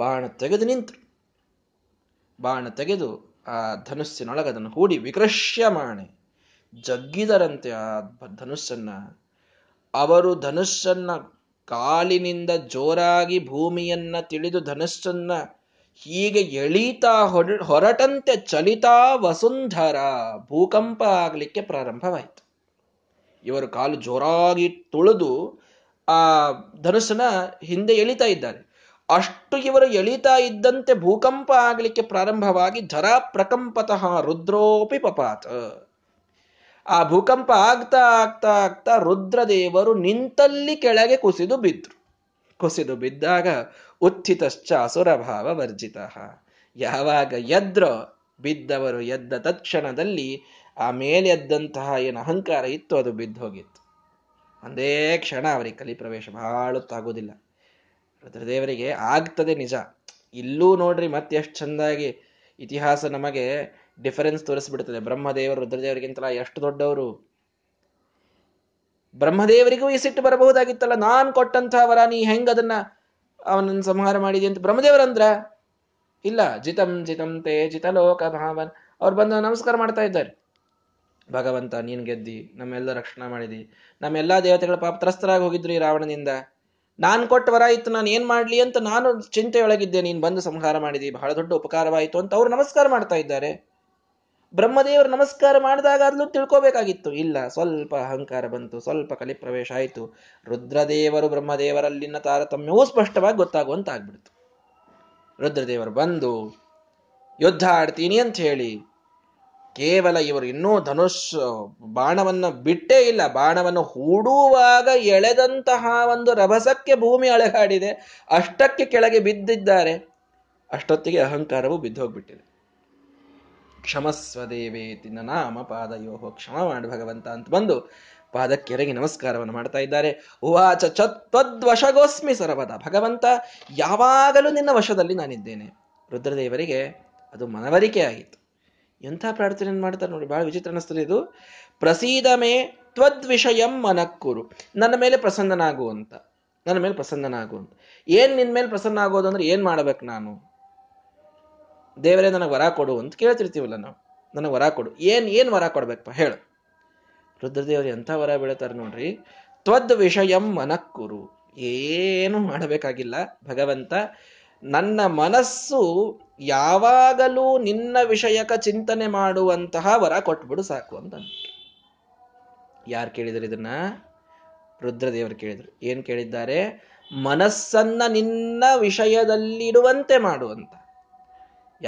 ಬಾಣ ತೆಗೆದು ನಿಂತರು. ಬಾಣ ತೆಗೆದು ಆ ಧನುಸ್ಸಿನೊಳಗೆ ಅದನ್ನು ಹೂಡಿ, ವಿಕೃಷ್ಯ ಮಾಣೆ, ಜಗ್ಗಿದರಂತೆ ಆ ಧನುಸ್ಸನ್ನು ಅವರು. ಧನುಸ್ಸನ್ನ ಕಾಲಿನಿಂದ ಜೋರಾಗಿ ಭೂಮಿಯನ್ನ ತಿಳಿದು ಧನುಸ್ಸನ್ನ ಹೀಗೆ ಎಳೀತಾ ಹೊರಟಂತೆ ಚಲಿತಾ ವಸುಂಧರ, ಭೂಕಂಪ ಆಗಲಿಕ್ಕೆ ಪ್ರಾರಂಭವಾಯಿತು. ಇವರು ಕಾಲು ಜೋರಾಗಿ ತುಳಿದು ಆ ಧನುಸ್ಸನ್ನ ಹಿಂದೆ ಎಳಿತಾ ಇದ್ದಾರೆ. ಅಷ್ಟು ಇವರು ಎಳಿತಾ ಇದ್ದಂತೆ ಭೂಕಂಪ ಆಗಲಿಕ್ಕೆ ಪ್ರಾರಂಭವಾಗಿ, ಧರಾ ಪ್ರಕಂಪತಃ ರುದ್ರೋಪಿ ಪಪಾತ್, ಆ ಭೂಕಂಪ ಆಗ್ತಾ ಆಗ್ತಾ ಆಗ್ತಾ ರುದ್ರದೇವರು ನಿಂತಲ್ಲಿ ಕೆಳಗೆ ಕುಸಿದು ಬಿದ್ದರು. ಕುಸಿದು ಬಿದ್ದಾಗ ಉತ್ಥಿತಶ್ಚ ಅಸುರಭಾವ ವರ್ಜಿತ, ಯಾವಾಗ ಎದ್ರೋ ಬಿದ್ದವರು ಎದ್ದ ತತ್ಕ್ಷಣದಲ್ಲಿ ಆ ಮೇಲೆದ್ದಂತಹ ಏನು ಅಹಂಕಾರ ಇತ್ತು ಅದು ಬಿದ್ದು ಹೋಗಿತ್ತು. ಒಂದೇ ಕ್ಷಣ ಅವರಿಗೆ ಕಲಿಪ್ರವೇಶ ಬಾಳುತ್ತಾಗೋದಿಲ್ಲ. ರುದ್ರದೇವರಿಗೆ ಆಗ್ತದೆ ನಿಜ. ಇಲ್ಲೂ ನೋಡ್ರಿ ಮತ್ತೆ ಎಷ್ಟು ಚೆಂದಾಗಿ ಇತಿಹಾಸ ನಮಗೆ ಡಿಫರೆನ್ಸ್ ತೋರಿಸ್ಬಿಡ್ತದೆ. ಬ್ರಹ್ಮದೇವರು ರುದ್ರದೇವರಿಗಿಂತಲ್ಲ ಎಷ್ಟು ದೊಡ್ಡವರು. ಬ್ರಹ್ಮದೇವರಿಗೂ ಈ ಸಿಟ್ಟು ಬರಬಹುದಾಗಿತ್ತಲ್ಲ, ನಾನು ಕೊಟ್ಟಂತಹ ವರ ನೀ ಹೆಂಗ ಅದನ್ನ ಅವನನ್ನು ಸಂಹಾರ ಮಾಡಿದೆ ಅಂತ. ಬ್ರಹ್ಮದೇವರಂದ್ರ ಇಲ್ಲ, ಜಿತಂ ಜಿತಂ ತೇ ಜಿತಲೋಕ ಭಾವನ್, ಅವ್ರು ಬಂದು ನಮಸ್ಕಾರ ಮಾಡ್ತಾ ಇದ್ದಾರೆ. ಭಗವಂತ ನೀನ್ ಗೆದ್ದಿ, ನಮ್ಮೆಲ್ಲ ರಕ್ಷಣಾ ಮಾಡಿದಿ, ನಮ್ಮೆಲ್ಲಾ ದೇವತೆಗಳ ಪಾಪ ತ್ರಸ್ತರಾಗಿ ಹೋಗಿದ್ರು ಈ ರಾವಣನಿಂದ, ನಾನು ಕೊಟ್ಟ ವರ ಇತ್ತು, ನಾನು ಏನ್ ಮಾಡ್ಲಿ ಅಂತ ನಾನು ಚಿಂತೆಯೊಳಗಿದ್ದೆ. ನೀನು ಬಂದು ಸಂಹಾರ ಮಾಡಿದಿ, ಬಹಳ ದೊಡ್ಡ ಉಪಕಾರವಾಯಿತು ಅಂತ ಅವ್ರು ನಮಸ್ಕಾರ ಮಾಡ್ತಾ ಇದ್ದಾರೆ. ಬ್ರಹ್ಮದೇವರು ನಮಸ್ಕಾರ ಮಾಡಿದಾಗಾದ್ಲೂ ತಿಳ್ಕೋಬೇಕಾಗಿತ್ತು. ಇಲ್ಲ, ಸ್ವಲ್ಪ ಅಹಂಕಾರ ಬಂತು, ಸ್ವಲ್ಪ ಕಲಿ ಪ್ರವೇಶ ಆಯಿತು. ರುದ್ರದೇವರು ಬ್ರಹ್ಮದೇವರಲ್ಲಿನ ತಾರತಮ್ಯವೂ ಸ್ಪಷ್ಟವಾಗಿ ಗೊತ್ತಾಗುವಂತ ಆಗ್ಬಿಡ್ತು. ರುದ್ರದೇವರು ಬಂದು ಯುದ್ಧ ಆಡ್ತೀನಿ ಅಂತ ಹೇಳಿ, ಕೇವಲ ಇವರು ಇನ್ನೂ ಧನುಷ್ ಬಾಣವನ್ನು ಬಿಟ್ಟೇ ಇಲ್ಲ, ಬಾಣವನ್ನು ಹೂಡುವಾಗ ಎಳೆದಂತಹ ಒಂದು ರಭಸಕ್ಕೆ ಭೂಮಿ ಅಳಗಾಡಿದೆ, ಅಷ್ಟಕ್ಕೆ ಕೆಳಗೆ ಬಿದ್ದಿದ್ದಾರೆ. ಅಷ್ಟೊತ್ತಿಗೆ ಅಹಂಕಾರವು ಬಿದ್ದೋಗ್ಬಿಟ್ಟಿದೆ. ಕ್ಷಮಸ್ವ ದೇವೇತಿ ನಾಮ ಪಾದಯೋಹೋ, ಕ್ಷಮ ಮಾಡು ಭಗವಂತ ಅಂತ ಬಂದು ಪಾದಕ್ಕೆರಗಿ ನಮಸ್ಕಾರವನ್ನು ಮಾಡ್ತಾ ಇದ್ದಾರೆ. ಉವಾಚ ಚತ್ವದ್ವಶಗೋಸ್ಮಿ ಸರ್ವದಾ, ಭಗವಂತ ಯಾವಾಗಲೂ ನಿನ್ನ ವಶದಲ್ಲಿ ನಾನಿದ್ದೇನೆ. ರುದ್ರದೇವರಿಗೆ ಅದು ಮನವರಿಕೆ ಆಯಿತು. ಎಂಥ ಪ್ರಾರ್ಥನೆಯನ್ನು ಮಾಡ್ತಾರೆ ನೋಡಿ, ಬಹಳ ವಿಚಿತ್ರ ಅನಿಸ್ತದೆ ಇದು. ಪ್ರಸೀದಮೇ ತ್ವದ್ವಿಷಯಂ ಮನಕ್ಕುರು, ನನ್ನ ಮೇಲೆ ಪ್ರಸನ್ನನಾಗು ಅಂತ, ನನ್ನ ಮೇಲೆ ಪ್ರಸನ್ನನಾಗು ಅಂತ. ಏನು ನಿನ್ನ ಮೇಲೆ ಪ್ರಸನ್ನ ಆಗೋದು ಅಂದರೆ ಏನು ಮಾಡಬೇಕು ನಾನು? ದೇವರೇ ನನಗೆ ವರ ಕೊಡು ಅಂತ ಕೇಳ್ತಿರ್ತೀವಲ್ಲ ನಾವು, ನನಗೆ ವರ ಕೊಡು. ಏನು ವರ ಕೊಡ್ಬೇಕಪ್ಪ ಹೇಳು? ರುದ್ರದೇವರು ಎಂಥ ವರ ಬೀಳ್ತಾರೆ ನೋಡ್ರಿ. ತ್ವದ್ ವಿಷಯಂ ಮನಕ್ಕುರು, ಏನು ಮಾಡಬೇಕಾಗಿಲ್ಲ ಭಗವಂತ, ನನ್ನ ಮನಸ್ಸು ಯಾವಾಗಲೂ ನಿನ್ನ ವಿಷಯಕ ಚಿಂತನೆ ಮಾಡುವಂತಹ ವರ ಕೊಟ್ಬಿಡು ಸಾಕು ಅಂತ. ಯಾರು ಕೇಳಿದ್ರು ಇದನ್ನ? ರುದ್ರದೇವರು ಕೇಳಿದ್ರು. ಏನ್ ಕೇಳಿದ್ದಾರೆ? ಮನಸ್ಸನ್ನ ನಿನ್ನ ವಿಷಯದಲ್ಲಿಡುವಂತೆ ಮಾಡುವಂತ.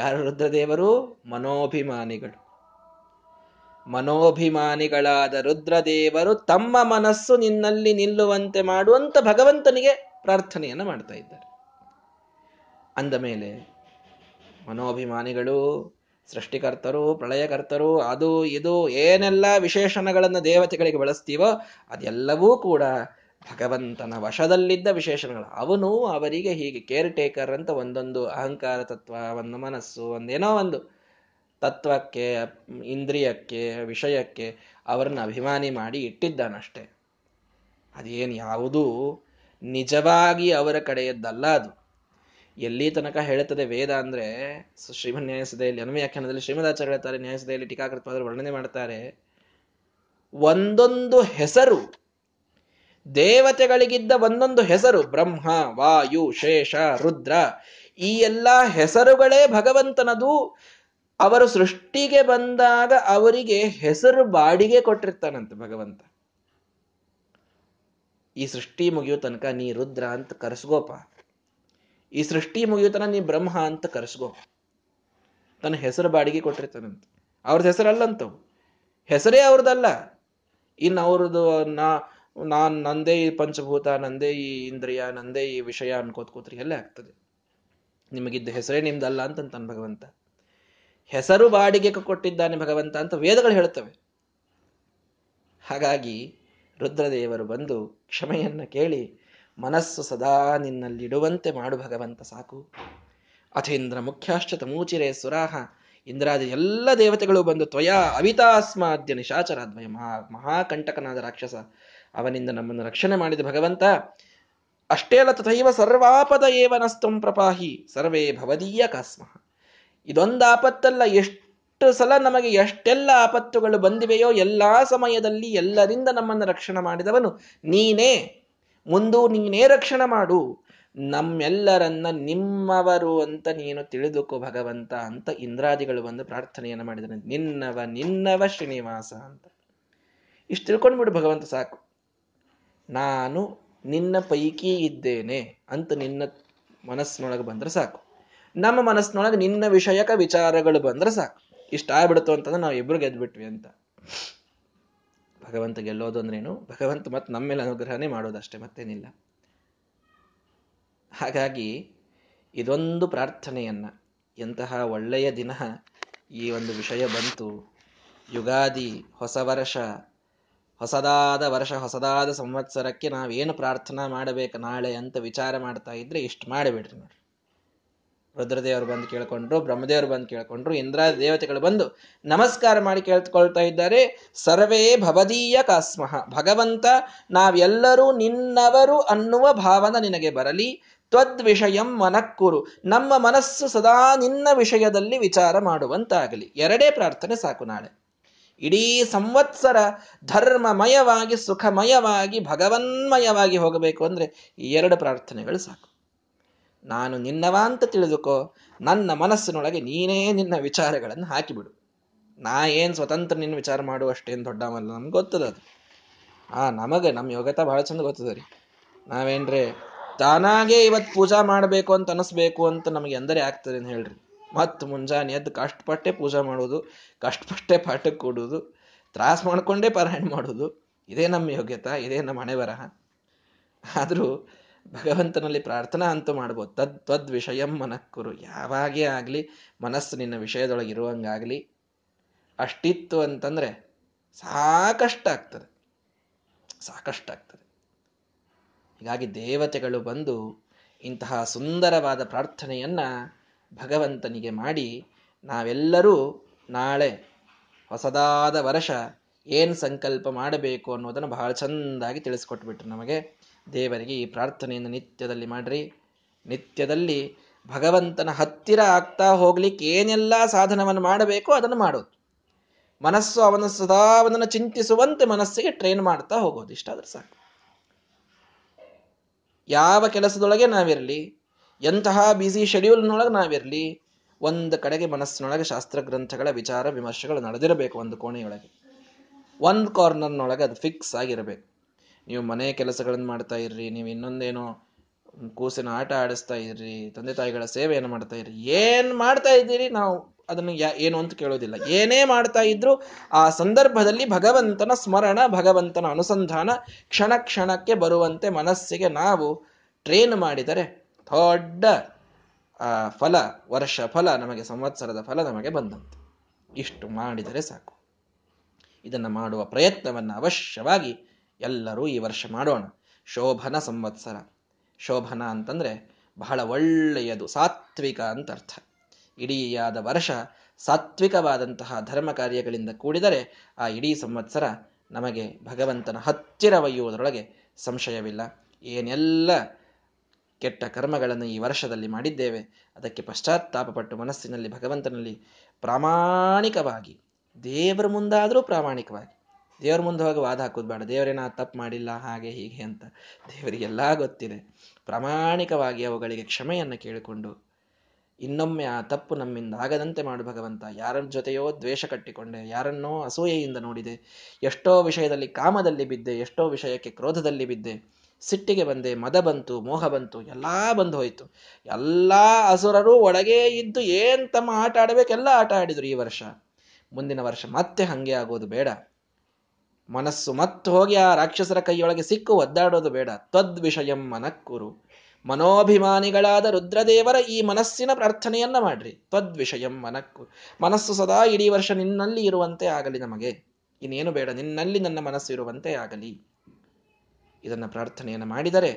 ಯಾರು ರುದ್ರದೇವರು? ಮನೋಭಿಮಾನಿಗಳು. ಮನೋಭಿಮಾನಿಗಳಾದ ರುದ್ರದೇವರು ತಮ್ಮ ಮನಸ್ಸು ನಿನ್ನಲ್ಲಿ ನಿಲ್ಲುವಂತೆ ಮಾಡುವಂತ ಭಗವಂತನಿಗೆ ಪ್ರಾರ್ಥನೆಯನ್ನು ಮಾಡ್ತಾ ಇದ್ದಾರೆ. ಅಂದ ಮೇಲೆ ಮನೋಭಿಮಾನಿಗಳು, ಸೃಷ್ಟಿಕರ್ತರು, ಪ್ರಳಯಕರ್ತರು, ಅದು ಇದು ಏನೆಲ್ಲ ವಿಶೇಷಣಗಳನ್ನು ದೇವತೆಗಳಿಗೆ ಬಳಸ್ತೀವೋ ಅದೆಲ್ಲವೂ ಕೂಡ ಭಗವಂತನ ವಶದಲ್ಲಿದ್ದ ವಿಶೇಷಣಗಳು. ಅವನು ಅವರಿಗೆ ಹೀಗೆ ಕೇರ್ ಟೇಕರ್ ಅಂತ ಒಂದೊಂದು ಅಹಂಕಾರ ತತ್ವ, ಒಂದು ಮನಸ್ಸು, ಒಂದೇನೋ ಒಂದು ತತ್ವಕ್ಕೆ, ಇಂದ್ರಿಯಕ್ಕೆ, ವಿಷಯಕ್ಕೆ ಅವರನ್ನು ಅಭಿಮಾನಿ ಮಾಡಿ ಇಟ್ಟಿದ್ದಾನಷ್ಟೆ. ಅದೇನು ಯಾವುದೂ ನಿಜವಾಗಿ ಅವರ ಕಡೆಯದ್ದಲ್ಲ. ಅದು ಎಲ್ಲಿ ತನಕ ಹೇಳುತ್ತದೆ ವೇದ ಅಂದರೆ, ಶ್ರೀಮನ್ ನ್ಯಾಯಸದೆಯಲ್ಲಿ ಅನುವ್ಯಾಖ್ಯಾನದಲ್ಲಿ ಶ್ರೀಮದಾಚಾರ್ಯ ಹೇಳ್ತಾರೆ, ನ್ಯಾಯಸದೆಯಲ್ಲಿ ಟೀಕಾಕೃತವಾದರು ವರ್ಣನೆ ಮಾಡ್ತಾರೆ, ಒಂದೊಂದು ಹೆಸರು ದೇವತೆಗಳಿಗಿದ್ದ, ಒಂದೊಂದು ಹೆಸರು ಬ್ರಹ್ಮ, ವಾಯು, ಶೇಷ, ರುದ್ರ, ಈ ಎಲ್ಲ ಹೆಸರುಗಳೇ ಭಗವಂತನದು. ಅವರು ಸೃಷ್ಟಿಗೆ ಬಂದಾಗ ಅವರಿಗೆ ಹೆಸರು ಬಾಡಿಗೆ ಕೊಟ್ಟಿರ್ತಾನಂತೆ ಭಗವಂತ. ಈ ಸೃಷ್ಟಿ ಮುಗಿಯೋ ತನಕ ನೀ ರುದ್ರ ಅಂತ ಕರೆಸ್ಕೋಪ, ಈ ಸೃಷ್ಟಿ ಮುಗಿಯೋತನ ನೀ ಬ್ರಹ್ಮ ಅಂತ ಕರೆಸ್ಕೋ, ತನ್ನ ಹೆಸರು ಬಾಡಿಗೆ ಕೊಟ್ಟಿರ್ತಾನಂತ. ಅವ್ರದ್ದು ಹೆಸರಲ್ಲಂತವು, ಹೆಸರೇ ಅವ್ರದ್ದಲ್ಲ. ಇನ್ನು ಅವ್ರದ್ದು ನಾನು ನಂದೇ ಈ ಪಂಚಭೂತ, ನಂದೇ ಈ ಇಂದ್ರಿಯ, ನಂದೇ ಈ ವಿಷಯ ಅನ್ಕೋತ್ಕೋತ್ರಿ ಎಲ್ಲೇ ಆಗ್ತದೆ. ನಿಮಗಿದ್ದ ಹೆಸರೇ ನಿಮ್ದಲ್ಲ ಅಂತಂತಾನೆ ಭಗವಂತ. ಹೆಸರು ಬಾಡಿಗೆ ಕೊಟ್ಟಿದ್ದಾನೆ ಭಗವಂತ ಅಂತ ವೇದಗಳು ಹೇಳ್ತವೆ. ಹಾಗಾಗಿ ರುದ್ರದೇವರು ಬಂದು ಕ್ಷಮೆಯನ್ನ ಕೇಳಿ, ಮನಸ್ಸು ಸದಾ ನಿನ್ನಲ್ಲಿಡುವಂತೆ ಮಾಡು ಭಗವಂತ ಸಾಕು. ಅಥೇಂದ್ರ ಮುಖ್ಯಾಶ್ಚ ತಮೂಚಿರೇ ಸುರಾಹ, ಇಂದ್ರಾದಿ ಎಲ್ಲ ದೇವತೆಗಳು ಬಂದು ತ್ವಯಾ ಅವಿತಾಸ್ಮಾದ್ಯ ನಿಶಾಚರಾದ್ವಯ, ಮಹಾಕಂಟಕನಾದ ರಾಕ್ಷಸ ಅವನಿಂದ ನಮ್ಮನ್ನು ರಕ್ಷಣೆ ಮಾಡಿದ ಭಗವಂತ. ಅಷ್ಟೇಲ ತಥೈವ ಸರ್ವಾಪದ ಏವ ನಸ್ತಂ ಪ್ರಪಾಹಿ ಸರ್ವೇ ಭವದೀಯ ಕಾಸ್ಮಃ. ಇದೊಂದು ಆಪತ್ತಲ್ಲ, ಎಷ್ಟು ಸಲ ನಮಗೆ ಎಷ್ಟೆಲ್ಲ ಆಪತ್ತುಗಳು ಬಂದಿವೆಯೋ ಎಲ್ಲಾ ಸಮಯದಲ್ಲಿ ಎಲ್ಲರಿಂದ ನಮ್ಮನ್ನು ರಕ್ಷಣೆ ಮಾಡಿದವನು ನೀನೇ. ಮುಂದೂ ನೀನೇ ರಕ್ಷಣೆ ಮಾಡು, ನಮ್ಮೆಲ್ಲರನ್ನ ನಿಮ್ಮವರು ಅಂತ ನೀನು ತಿಳಿದುಕೋ ಭಗವಂತ ಅಂತ ಇಂದ್ರಾದಿಗಳು ಬಂದು ಪ್ರಾರ್ಥನೆಯನ್ನು ಮಾಡಿದರೆ, ನಿನ್ನವ ನಿನ್ನವ ಶ್ರೀನಿವಾಸ ಅಂತ. ಇಷ್ಟು ತಿಳ್ಕೊಂಡ್ಬಿಡು ಭಗವಂತ ಸಾಕು. ನಾನು ನಿನ್ನ ಪೈಕಿ ಇದ್ದೇನೆ ಅಂತ ನಿನ್ನ ಮನಸ್ಸಿನೊಳಗೆ ಬಂದರೆ ಸಾಕು. ನಮ್ಮ ಮನಸ್ಸಿನೊಳಗೆ ನಿನ್ನ ವಿಷಯಕ ವಿಚಾರಗಳು ಬಂದರೆ ಸಾಕು. ಇಷ್ಟ ಆಗ್ಬಿಡ್ತು ಅಂತಂದ್ರೆ ನಾವು ಇಬ್ರು ಗೆದ್ಬಿಟ್ವಿ ಅಂತ. ಭಗವಂತ ಗೆಲ್ಲೋದು ಅಂದ್ರೇನು? ಭಗವಂತ ಮತ್ತೆ ನಮ್ಮ ಮೇಲೆ ಅನುಗ್ರಹನೇ ಮಾಡೋದಷ್ಟೇ, ಮತ್ತೇನಿಲ್ಲ. ಹಾಗಾಗಿ ಇದೊಂದು ಪ್ರಾರ್ಥನೆಯನ್ನು, ಎಂತಹ ಒಳ್ಳೆಯ ದಿನ ಈ ಒಂದು ವಿಷಯ ಬಂತು. ಯುಗಾದಿ, ಹೊಸ ವರ್ಷ, ಹೊಸದಾದ ವರ್ಷ, ಹೊಸದಾದ ಸಂವತ್ಸರಕ್ಕೆ ನಾವೇನು ಪ್ರಾರ್ಥನಾ ಮಾಡಬೇಕು ನಾಳೆ ಅಂತ ವಿಚಾರ ಮಾಡ್ತಾ ಇದ್ರೆ ಇಷ್ಟು ಮಾಡಿಬಿಡ್ರಿ ನೋಡ್ರಿ. ರುದ್ರದೇವರು ಬಂದು ಕೇಳ್ಕೊಂಡ್ರು, ಬ್ರಹ್ಮದೇವರು ಬಂದು ಕೇಳ್ಕೊಂಡ್ರು, ಇಂದ್ರ ದೇವತೆಗಳು ಬಂದು ನಮಸ್ಕಾರ ಮಾಡಿ ಕೇಳ್ಕೊಳ್ತಾ ಇದ್ದಾರೆ. ಸರ್ವೇ ಭವದೀಯ ಕಾಸ್ಮಃ, ಭಗವಂತ ನಾವೆಲ್ಲರೂ ನಿನ್ನವರು ಅನ್ನುವ ಭಾವನೆ ನಿನಗೆ ಬರಲಿ. ತ್ವದ್ವಿಷಯಂ ಮನಕ್ಕುರು, ನಮ್ಮ ಮನಸ್ಸು ಸದಾ ನಿನ್ನ ವಿಷಯದಲ್ಲಿ ವಿಚಾರ ಮಾಡುವಂತಾಗಲಿ. ಎರಡೇ ಪ್ರಾರ್ಥನೆ ಸಾಕು ನಾಳೆ. ಇಡೀ ಸಂವತ್ಸರ ಧರ್ಮಮಯವಾಗಿ ಸುಖಮಯವಾಗಿ ಭಗವನ್ಮಯವಾಗಿ ಹೋಗಬೇಕು ಅಂದರೆ ಈ ಎರಡು ಪ್ರಾರ್ಥನೆಗಳು ಸಾಕು. ನಾನು ನಿನ್ನವ ಅಂತ ತಿಳಿದುಕೋ, ನನ್ನ ಮನಸ್ಸಿನೊಳಗೆ ನೀನೇ ನಿನ್ನ ವಿಚಾರಗಳನ್ನು ಹಾಕಿಬಿಡು. ನಾ ಏನು ಸ್ವತಂತ್ರ ನಿನ್ನ ವಿಚಾರ ಮಾಡುವಷ್ಟೇನು ದೊಡ್ಡವಲ್ಲ, ನಮ್ಗೆ ಗೊತ್ತದ ಅದು. ನಮಗೆ ನಮ್ಮ ಯೋಗ್ಯತೆ ಭಾಳ ಚಂದ ಗೊತ್ತದ ರೀ. ನಾವೇನ್ರೆ ತಾನಾಗೇ ಇವತ್ತು ಪೂಜಾ ಮಾಡಬೇಕು ಅಂತ ಅನಿಸ್ಬೇಕು ಅಂತ ನಮಗೆ ಎಂದರೆ ಆಗ್ತದೆ ಅಂತ ಹೇಳ್ರಿ, ಮತ್ತು ಮುಂಜಾನೆ ಎದ್ದು ಕಷ್ಟಪಟ್ಟೆ ಪೂಜಾ ಮಾಡೋದು, ಕಷ್ಟಪಟ್ಟೆ ಪಾಠಕ್ಕೆ ಕೂಡೋದು, ತ್ರಾಸ ಮಾಡಿಕೊಂಡೇ ಪಾರಾಯಣ ಮಾಡೋದು, ಇದೇ ನಮ್ಮ ಯೋಗ್ಯತೆ, ಇದೇ ನಮ್ಮ ಹಣೆ ಬರಹ. ಆದರೂ ಭಗವಂತನಲ್ಲಿ ಪ್ರಾರ್ಥನಾ ಅಂತೂ ಮಾಡ್ಬೋದು. ತದ್ವಿಷಯಂ ಮನಕ್ಕುರು, ಯಾವಾಗೇ ಆಗಲಿ ಮನಸ್ಸು ನಿನ್ನ ವಿಷಯದೊಳಗೆ ಇರುವಂಗಾಗಲಿ. ಅಷ್ಟಿತ್ತು ಅಂತಂದರೆ ಸಾಕಷ್ಟಾಗ್ತದೆ. ಹೀಗಾಗಿ ದೇವತೆಗಳು ಬಂದು ಇಂತಹ ಸುಂದರವಾದ ಪ್ರಾರ್ಥನೆಯನ್ನು ಭಗವಂತನಿಗೆ ಮಾಡಿ, ನಾವೆಲ್ಲರೂ ನಾಳೆ ಹೊಸದಾದ ವರ್ಷ ಏನು ಸಂಕಲ್ಪ ಮಾಡಬೇಕು ಅನ್ನೋದನ್ನು ಬಹಳ ಚೆಂದಾಗಿ ತಿಳಿಸ್ಕೊಟ್ಬಿಟ್ರು ನಮಗೆ. ದೇವರಿಗೆ ಈ ಪ್ರಾರ್ಥನೆಯನ್ನು ನಿತ್ಯದಲ್ಲಿ ಮಾಡ್ರಿ. ನಿತ್ಯದಲ್ಲಿ ಭಗವಂತನ ಹತ್ತಿರ ಆಗ್ತಾ ಹೋಗ್ಲಿಕ್ಕೆ ಏನೆಲ್ಲ ಸಾಧನವನ್ನು ಮಾಡಬೇಕು ಅದನ್ನು ಮಾಡೋದು. ಮನಸ್ಸು ಅವನ ಸದಾ ಅವನನ್ನು ಚಿಂತಿಸುವಂತೆ ಮನಸ್ಸಿಗೆ ಟ್ರೈನ್ ಮಾಡ್ತಾ ಹೋಗೋದು. ಇಷ್ಟಾದ್ರೆ ಸಾಕು. ಯಾವ ಕೆಲಸದೊಳಗೆ ನಾವಿರಲಿ, ಎಂತಹ ಬ್ಯುಸಿ ಶೆಡ್ಯೂಲ್ನೊಳಗೆ ನಾವಿರಲಿ, ಒಂದು ಕಡೆಗೆ ಮನಸ್ಸಿನೊಳಗೆ ಶಾಸ್ತ್ರ ಗ್ರಂಥಗಳ ವಿಚಾರ ವಿಮರ್ಶೆಗಳು ನಡೆದಿರಬೇಕು. ಒಂದು ಕೋಣೆಯೊಳಗೆ, ಒಂದು ಕಾರ್ನರ್ನೊಳಗೆ ಅದು ಫಿಕ್ಸ್ ಆಗಿರಬೇಕು. ನೀವು ಮನೆ ಕೆಲಸಗಳನ್ನು ಮಾಡ್ತಾ ಇರ್ರಿ, ನೀವು ಇನ್ನೊಂದೇನೋ ಕೂಸಿನ ಆಟ ಆಡಿಸ್ತಾ ಇರ್ರಿ, ತಂದೆ ತಾಯಿಗಳ ಸೇವೆಯನ್ನು ಮಾಡ್ತಾ ಇರ್ರಿ, ಏನು ಮಾಡ್ತಾ ಇದ್ದೀರಿ ನಾವು ಅದನ್ನು ಏನು ಅಂತ ಕೇಳೋದಿಲ್ಲ. ಏನೇ ಮಾಡ್ತಾ ಇದ್ರೂ ಆ ಸಂದರ್ಭದಲ್ಲಿ ಭಗವಂತನ ಸ್ಮರಣ, ಭಗವಂತನ ಅನುಸಂಧಾನ ಕ್ಷಣ ಕ್ಷಣಕ್ಕೆ ಬರುವಂತೆ ಮನಸ್ಸಿಗೆ ನಾವು ಟ್ರೈನ್ ಮಾಡಿದರೆ ದೊಡ್ಡ ಫಲ, ವರ್ಷ ಫಲ ನಮಗೆ, ಸಂವತ್ಸರದ ಫಲ ನಮಗೆ ಬಂದಂತೆ. ಇಷ್ಟು ಮಾಡಿದರೆ ಸಾಕು. ಇದನ್ನು ಮಾಡುವ ಪ್ರಯತ್ನವನ್ನು ಅವಶ್ಯವಾಗಿ ಎಲ್ಲರೂ ಈ ವರ್ಷ ಮಾಡೋಣ. ಶೋಭನ ಸಂವತ್ಸರ, ಶೋಭನ ಅಂತಂದರೆ ಬಹಳ ಒಳ್ಳೆಯದು, ಸಾತ್ವಿಕ ಅಂತ ಅರ್ಥ. ಇಡೀಯಾದ ವರ್ಷ ಸಾತ್ವಿಕವಾದಂತಹ ಧರ್ಮ ಕಾರ್ಯಗಳಿಂದ ಕೂಡಿದರೆ ಆ ಇಡೀ ಸಂವತ್ಸರ ನಮಗೆ ಭಗವಂತನ ಹತ್ತಿರ ಒಯ್ಯುವುದರೊಳಗೆ ಸಂಶಯವಿಲ್ಲ. ಏನೆಲ್ಲ ಕೆಟ್ಟ ಕರ್ಮಗಳನ್ನು ಈ ವರ್ಷದಲ್ಲಿ ಮಾಡಿದ್ದೇವೆ ಅದಕ್ಕೆ ಪಶ್ಚಾತ್ತಾಪಪಟ್ಟು ಮನಸ್ಸಿನಲ್ಲಿ ಭಗವಂತನಲ್ಲಿ ಪ್ರಾಮಾಣಿಕವಾಗಿ, ದೇವರ ಮುಂದಾದರೂ ಪ್ರಾಮಾಣಿಕವಾಗಿ, ದೇವ್ರ ಮುಂದೆ ಹೋಗಿ ವಾದ ಹಾಕೋದು ಬೇಡ, ದೇವರೇನಾ ತಪ್ಪು ಮಾಡಿಲ್ಲ ಹಾಗೆ ಹೀಗೆ ಅಂತ, ದೇವರಿಗೆಲ್ಲ ಗೊತ್ತಿದೆ. ಪ್ರಾಮಾಣಿಕವಾಗಿ ಅವುಗಳಿಗೆ ಕ್ಷಮೆಯನ್ನು ಕೇಳಿಕೊಂಡು ಇನ್ನೊಮ್ಮೆ ಆ ತಪ್ಪು ನಮ್ಮಿಂದ ಆಗದಂತೆ ಮಾಡು ಭಗವಂತ. ಯಾರ ಜೊತೆಯೋ ದ್ವೇಷ ಕಟ್ಟಿಕೊಂಡೆ, ಯಾರನ್ನೋ ಅಸೂಯೆಯಿಂದ ನೋಡಿದೆ, ಎಷ್ಟೋ ವಿಷಯದಲ್ಲಿ ಕಾಮದಲ್ಲಿ ಬಿದ್ದೆ, ಎಷ್ಟೋ ವಿಷಯಕ್ಕೆ ಕ್ರೋಧದಲ್ಲಿ ಬಿದ್ದೆ, ಸಿಟ್ಟಿಗೆ ಬಂದೆ, ಮದ ಬಂತು, ಮೋಹ ಬಂತು, ಎಲ್ಲ ಬಂದು ಹೋಯಿತು. ಎಲ್ಲ ಅಸುರರು ಒಳಗೇ ಇದ್ದು ಏನು ತಮ್ಮ ಆಟ ಆಡಬೇಕೆಲ್ಲ ಆಟ ಆಡಿದರು ಈ ವರ್ಷ. ಮುಂದಿನ ವರ್ಷ ಮತ್ತೆ ಹಾಗೆ ಆಗೋದು ಬೇಡ. ಮನಸ್ಸು ಮತ್ತೆ ಹೋಗಿ ಆ ರಾಕ್ಷಸರ ಕೈಯೊಳಗೆ ಸಿಕ್ಕು ಒದ್ದಾಡೋದು ಬೇಡ. ತದ್ವಿಷಯಂ ಮನಕ್ಕುರು, ಮನೋಭಿಮಾನಿಗಳಾದ ರುದ್ರದೇವರ ಈ ಮನಸ್ಸಿನ ಪ್ರಾರ್ಥನೆಯನ್ನ ಮಾಡ್ರಿ. ತದ್ವಿಷಯಂ ಮನಕ್ಕುರು, ಮನಸ್ಸು ಸದಾ ಇಡೀ ವರ್ಷ ನಿನ್ನಲ್ಲಿ ಇರುವಂತೆ ಆಗಲಿ ನಮಗೆ, ಇನ್ನೇನು ಬೇಡ, ನಿನ್ನಲ್ಲಿ ನನ್ನ ಮನಸ್ಸು ಇರುವಂತೆ ಆಗಲಿ. ಇದನ್ನು ಪ್ರಾರ್ಥನೆಯನ್ನು ಮಾಡಿದರೆ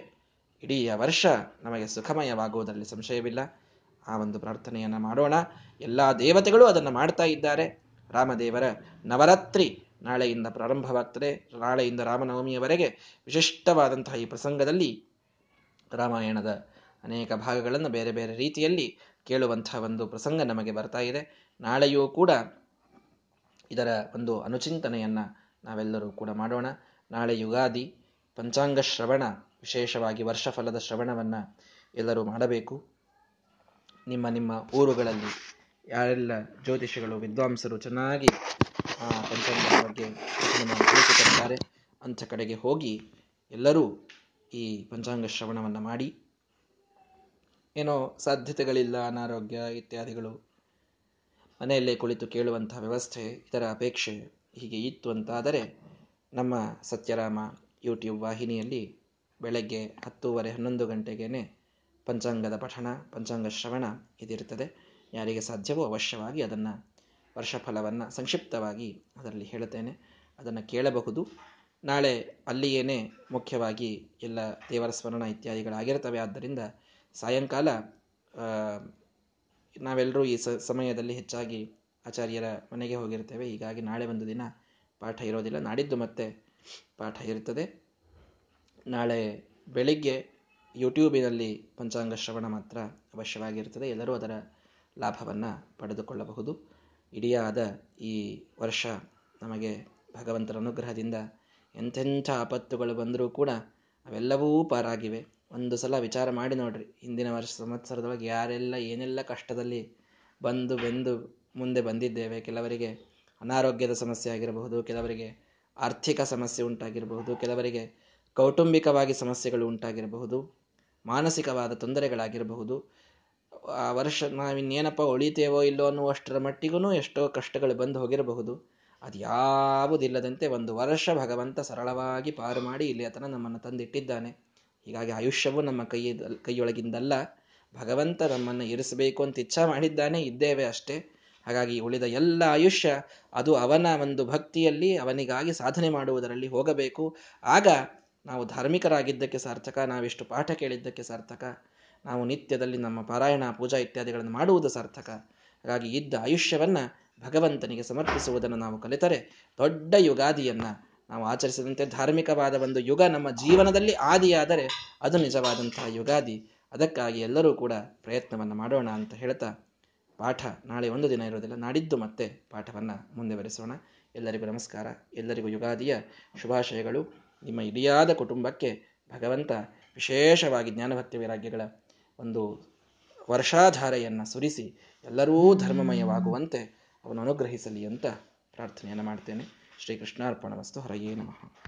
ಇಡೀ ವರ್ಷ ನಮಗೆ ಸುಖಮಯವಾಗುವುದರಲ್ಲಿ ಸಂಶಯವಿಲ್ಲ. ಆ ಒಂದು ಪ್ರಾರ್ಥನೆಯನ್ನು ಮಾಡೋಣ. ಎಲ್ಲ ದೇವತೆಗಳು ಅದನ್ನು ಮಾಡ್ತಾ ಇದ್ದಾರೆ. ರಾಮದೇವರ ನವರಾತ್ರಿ ನಾಳೆಯಿಂದ ಪ್ರಾರಂಭವಾಗ್ತದೆ. ನಾಳೆಯಿಂದ ರಾಮನವಮಿಯವರೆಗೆ ವಿಶಿಷ್ಟವಾದಂತಹ ಈ ಪ್ರಸಂಗದಲ್ಲಿ ರಾಮಾಯಣದ ಅನೇಕ ಭಾಗಗಳನ್ನು ಬೇರೆ ಬೇರೆ ರೀತಿಯಲ್ಲಿ ಕೇಳುವಂತಹ ಒಂದು ಪ್ರಸಂಗ ನಮಗೆ ಬರ್ತಾ ಇದೆ. ನಾಳೆಯೂ ಕೂಡ ಇದರ ಒಂದು ಅನುಚಿಂತನೆಯನ್ನು ನಾವೆಲ್ಲರೂ ಕೂಡ ಮಾಡೋಣ. ನಾಳೆ ಯುಗಾದಿ, ಪಂಚಾಂಗ ಶ್ರವಣ, ವಿಶೇಷವಾಗಿ ವರ್ಷಫಲದ ಶ್ರವಣವನ್ನು ಎಲ್ಲರೂ ಮಾಡಬೇಕು. ನಿಮ್ಮ ನಿಮ್ಮ ಊರುಗಳಲ್ಲಿ ಯಾರೆಲ್ಲ ಜ್ಯೋತಿಷಿಗಳು, ವಿದ್ವಾಂಸರು ಚೆನ್ನಾಗಿ ಪಂಚಾಂಗದ ಬಗ್ಗೆ ತಿಳಿಸಿಕೊಡ್ತಾರೆ ಅಂಥ ಕಡೆಗೆ ಹೋಗಿ ಎಲ್ಲರೂ ಈ ಪಂಚಾಂಗ ಶ್ರವಣವನ್ನು ಮಾಡಿ. ಏನೋ ಸಾಧ್ಯತೆಗಳಿಲ್ಲ, ಅನಾರೋಗ್ಯ ಇತ್ಯಾದಿಗಳು, ಮನೆಯಲ್ಲೇ ಕುಳಿತು ಕೇಳುವಂಥ ವ್ಯವಸ್ಥೆ, ಇದರ ಅಪೇಕ್ಷೆ ಹೀಗೆ ಇತ್ತು ಅಂತಾದರೆ ನಮ್ಮ ಸತ್ಯರಾಮ ಯೂಟ್ಯೂಬ್ ವಾಹಿನಿಯಲ್ಲಿ ಬೆಳಗ್ಗೆ 10:30-11 ಗಂಟೆಗೇ ಪಂಚಾಂಗದ ಪಠಣ, ಪಂಚಾಂಗ ಶ್ರವಣ ಇದಿರ್ತದೆ. ಯಾರಿಗೆ ಸಾಧ್ಯವೋ ಅವಶ್ಯವಾಗಿ ಅದನ್ನು, ವರ್ಷಫಲವನ್ನು ಸಂಕ್ಷಿಪ್ತವಾಗಿ ಅದರಲ್ಲಿ ಹೇಳುತ್ತೇನೆ, ಅದನ್ನು ಕೇಳಬಹುದು. ನಾಳೆ ಅಲ್ಲಿಯೇ ಮುಖ್ಯವಾಗಿ ಎಲ್ಲ ದೇವರ ಸ್ಮರಣ ಇತ್ಯಾದಿಗಳಾಗಿರ್ತವೆ. ಆದ್ದರಿಂದ ಸಾಯಂಕಾಲ ನಾವೆಲ್ಲರೂ ಈ ಸಮಯದಲ್ಲಿ ಹೆಚ್ಚಾಗಿ ಆಚಾರ್ಯರ ಮನೆಗೆ ಹೋಗಿರ್ತೇವೆ. ಹೀಗಾಗಿ ನಾಳೆ ಒಂದು ದಿನ ಪಾಠ ಇರೋದಿಲ್ಲ, ನಾಡಿದ್ದು ಮತ್ತೆ ಪಾಠ ಇರ್ತದೆ. ನಾಳೆ ಬೆಳಿಗ್ಗೆ ಯೂಟ್ಯೂಬಿನಲ್ಲಿ ಪಂಚಾಂಗ ಶ್ರವಣ ಮಾತ್ರ ಅವಶ್ಯವಾಗಿರ್ತದೆ. ಎಲ್ಲರೂ ಅದರ ಲಾಭವನ್ನು ಪಡೆದುಕೊಳ್ಳಬಹುದು. ಇಡಿಯಾದ ಈ ವರ್ಷ ನಮಗೆ ಭಗವಂತನ ಅನುಗ್ರಹದಿಂದ ಎಂಥೆಂಥ ಆಪತ್ತುಗಳು ಬಂದರೂ ಕೂಡ ಅವೆಲ್ಲವೂ ಪಾರಾಗಿವೆ. ಒಂದು ಸಲ ವಿಚಾರ ಮಾಡಿ ನೋಡ್ರಿ, ಹಿಂದಿನ ವರ್ಷ ಸಂವತ್ಸರದೊಳಗೆ ಯಾರೆಲ್ಲ ಏನೆಲ್ಲ ಕಷ್ಟದಲ್ಲಿ ಬಂದು ಬೆಂದು ಮುಂದೆ ಬಂದಿದ್ದೇವೆ. ಕೆಲವರಿಗೆ ಅನಾರೋಗ್ಯದ ಸಮಸ್ಯೆ ಆಗಿರಬಹುದು, ಕೆಲವರಿಗೆ ಆರ್ಥಿಕ ಸಮಸ್ಯೆ ಉಂಟಾಗಿರಬಹುದು, ಕೆಲವರಿಗೆ ಕೌಟುಂಬಿಕವಾಗಿ ಸಮಸ್ಯೆಗಳು ಉಂಟಾಗಿರಬಹುದು, ಮಾನಸಿಕವಾದ ತೊಂದರೆಗಳಾಗಿರಬಹುದು. ಆ ವರ್ಷ ನಾವಿನ್ನೇನಪ್ಪ ಉಳಿತೇವೋ ಇಲ್ಲೋ ಅನ್ನುವಷ್ಟರ ಮಟ್ಟಿಗೂ ಎಷ್ಟೋ ಕಷ್ಟಗಳು ಬಂದು ಹೋಗಿರಬಹುದು. ಅದು ಯಾವುದಿಲ್ಲದಂತೆ ಒಂದು ವರ್ಷ ಭಗವಂತ ಸರಳವಾಗಿ ಪಾರು ಮಾಡಿ ಇಲ್ಲಿ ಆತನ ನಮ್ಮನ್ನು ತಂದಿಟ್ಟಿದ್ದಾನೆ. ಹೀಗಾಗಿ ಆಯುಷ್ಯವು ನಮ್ಮ ಕೈಯೊಳಗಿಂದಲ್ಲ, ಭಗವಂತ ನಮ್ಮನ್ನು ಇರಿಸಬೇಕು ಅಂತ ಇಚ್ಛಾ ಮಾಡಿದ್ದಾನೆ, ಇದ್ದೇವೆ ಅಷ್ಟೇ. ಹಾಗಾಗಿ ಉಳಿದ ಎಲ್ಲ ಆಯುಷ್ಯ ಅದು ಅವನ ಒಂದು ಭಕ್ತಿಯಲ್ಲಿ ಅವನಿಗಾಗಿ ಸಾಧನೆ ಮಾಡುವುದರಲ್ಲಿ ಹೋಗಬೇಕು. ಆಗ ನಾವು ಧಾರ್ಮಿಕರಾಗಿದ್ದಕ್ಕೆ ಸಾರ್ಥಕ, ನಾವಿಷ್ಟು ಪಾಠ ಕೇಳಿದ್ದಕ್ಕೆ ಸಾರ್ಥಕ, ನಾವು ನಿತ್ಯದಲ್ಲಿ ನಮ್ಮ ಪಾರಾಯಣ ಪೂಜಾ ಇತ್ಯಾದಿಗಳನ್ನು ಮಾಡುವುದು ಸಾರ್ಥಕ. ಹಾಗಾಗಿ ಇದ್ದ ಆಯುಷ್ಯವನ್ನು ಭಗವಂತನಿಗೆ ಸಮರ್ಪಿಸುವುದನ್ನು ನಾವು ಕಲಿತರೆ ದೊಡ್ಡ ಯುಗಾದಿಯನ್ನು ನಾವು ಆಚರಿಸಿದಂತೆ ಧಾರ್ಮಿಕವಾದ ಒಂದು ಯುಗ ನಮ್ಮ ಜೀವನದಲ್ಲಿ ಆದಿಯಾದರೆ ಅದು ನಿಜವಾದಂತಹ ಯುಗಾದಿ. ಅದಕ್ಕಾಗಿ ಎಲ್ಲರೂ ಕೂಡ ಪ್ರಯತ್ನವನ್ನು ಮಾಡೋಣ ಅಂತ ಹೇಳ್ತಾ, ಪಾಠ ನಾಳೆ ಒಂದು ದಿನ ಇರೋದಿಲ್ಲ, ನಾಡಿದ್ದು ಮತ್ತೆ ಪಾಠವನ್ನು ಮುಂದುವರಿಸೋಣ. ಎಲ್ಲರಿಗೂ ನಮಸ್ಕಾರ, ಎಲ್ಲರಿಗೂ ಯುಗಾದಿಯ ಶುಭಾಶಯಗಳು. ನಿಮ್ಮ ಇಡಿಯಾದ ಕುಟುಂಬಕ್ಕೆ ಭಗವಂತ ವಿಶೇಷವಾಗಿ ಜ್ಞಾನಭಕ್ತಿ ವೈರಾಗ್ಯಗಳ ಒಂದು ವರ್ಷಾಧಾರೆಯನ್ನು ಸುರಿಸಿ ಎಲ್ಲರೂ ಧರ್ಮಮಯವಾಗುವಂತೆ ಅವನು ಅನುಗ್ರಹಿಸಲಿ ಅಂತ ಪ್ರಾರ್ಥನೆಯನ್ನು ಮಾಡ್ತೇನೆ. ಶ್ರೀಕೃಷ್ಣಾರ್ಪಣ ವಸ್ತು. ಹರಯೇ ನಮಃ.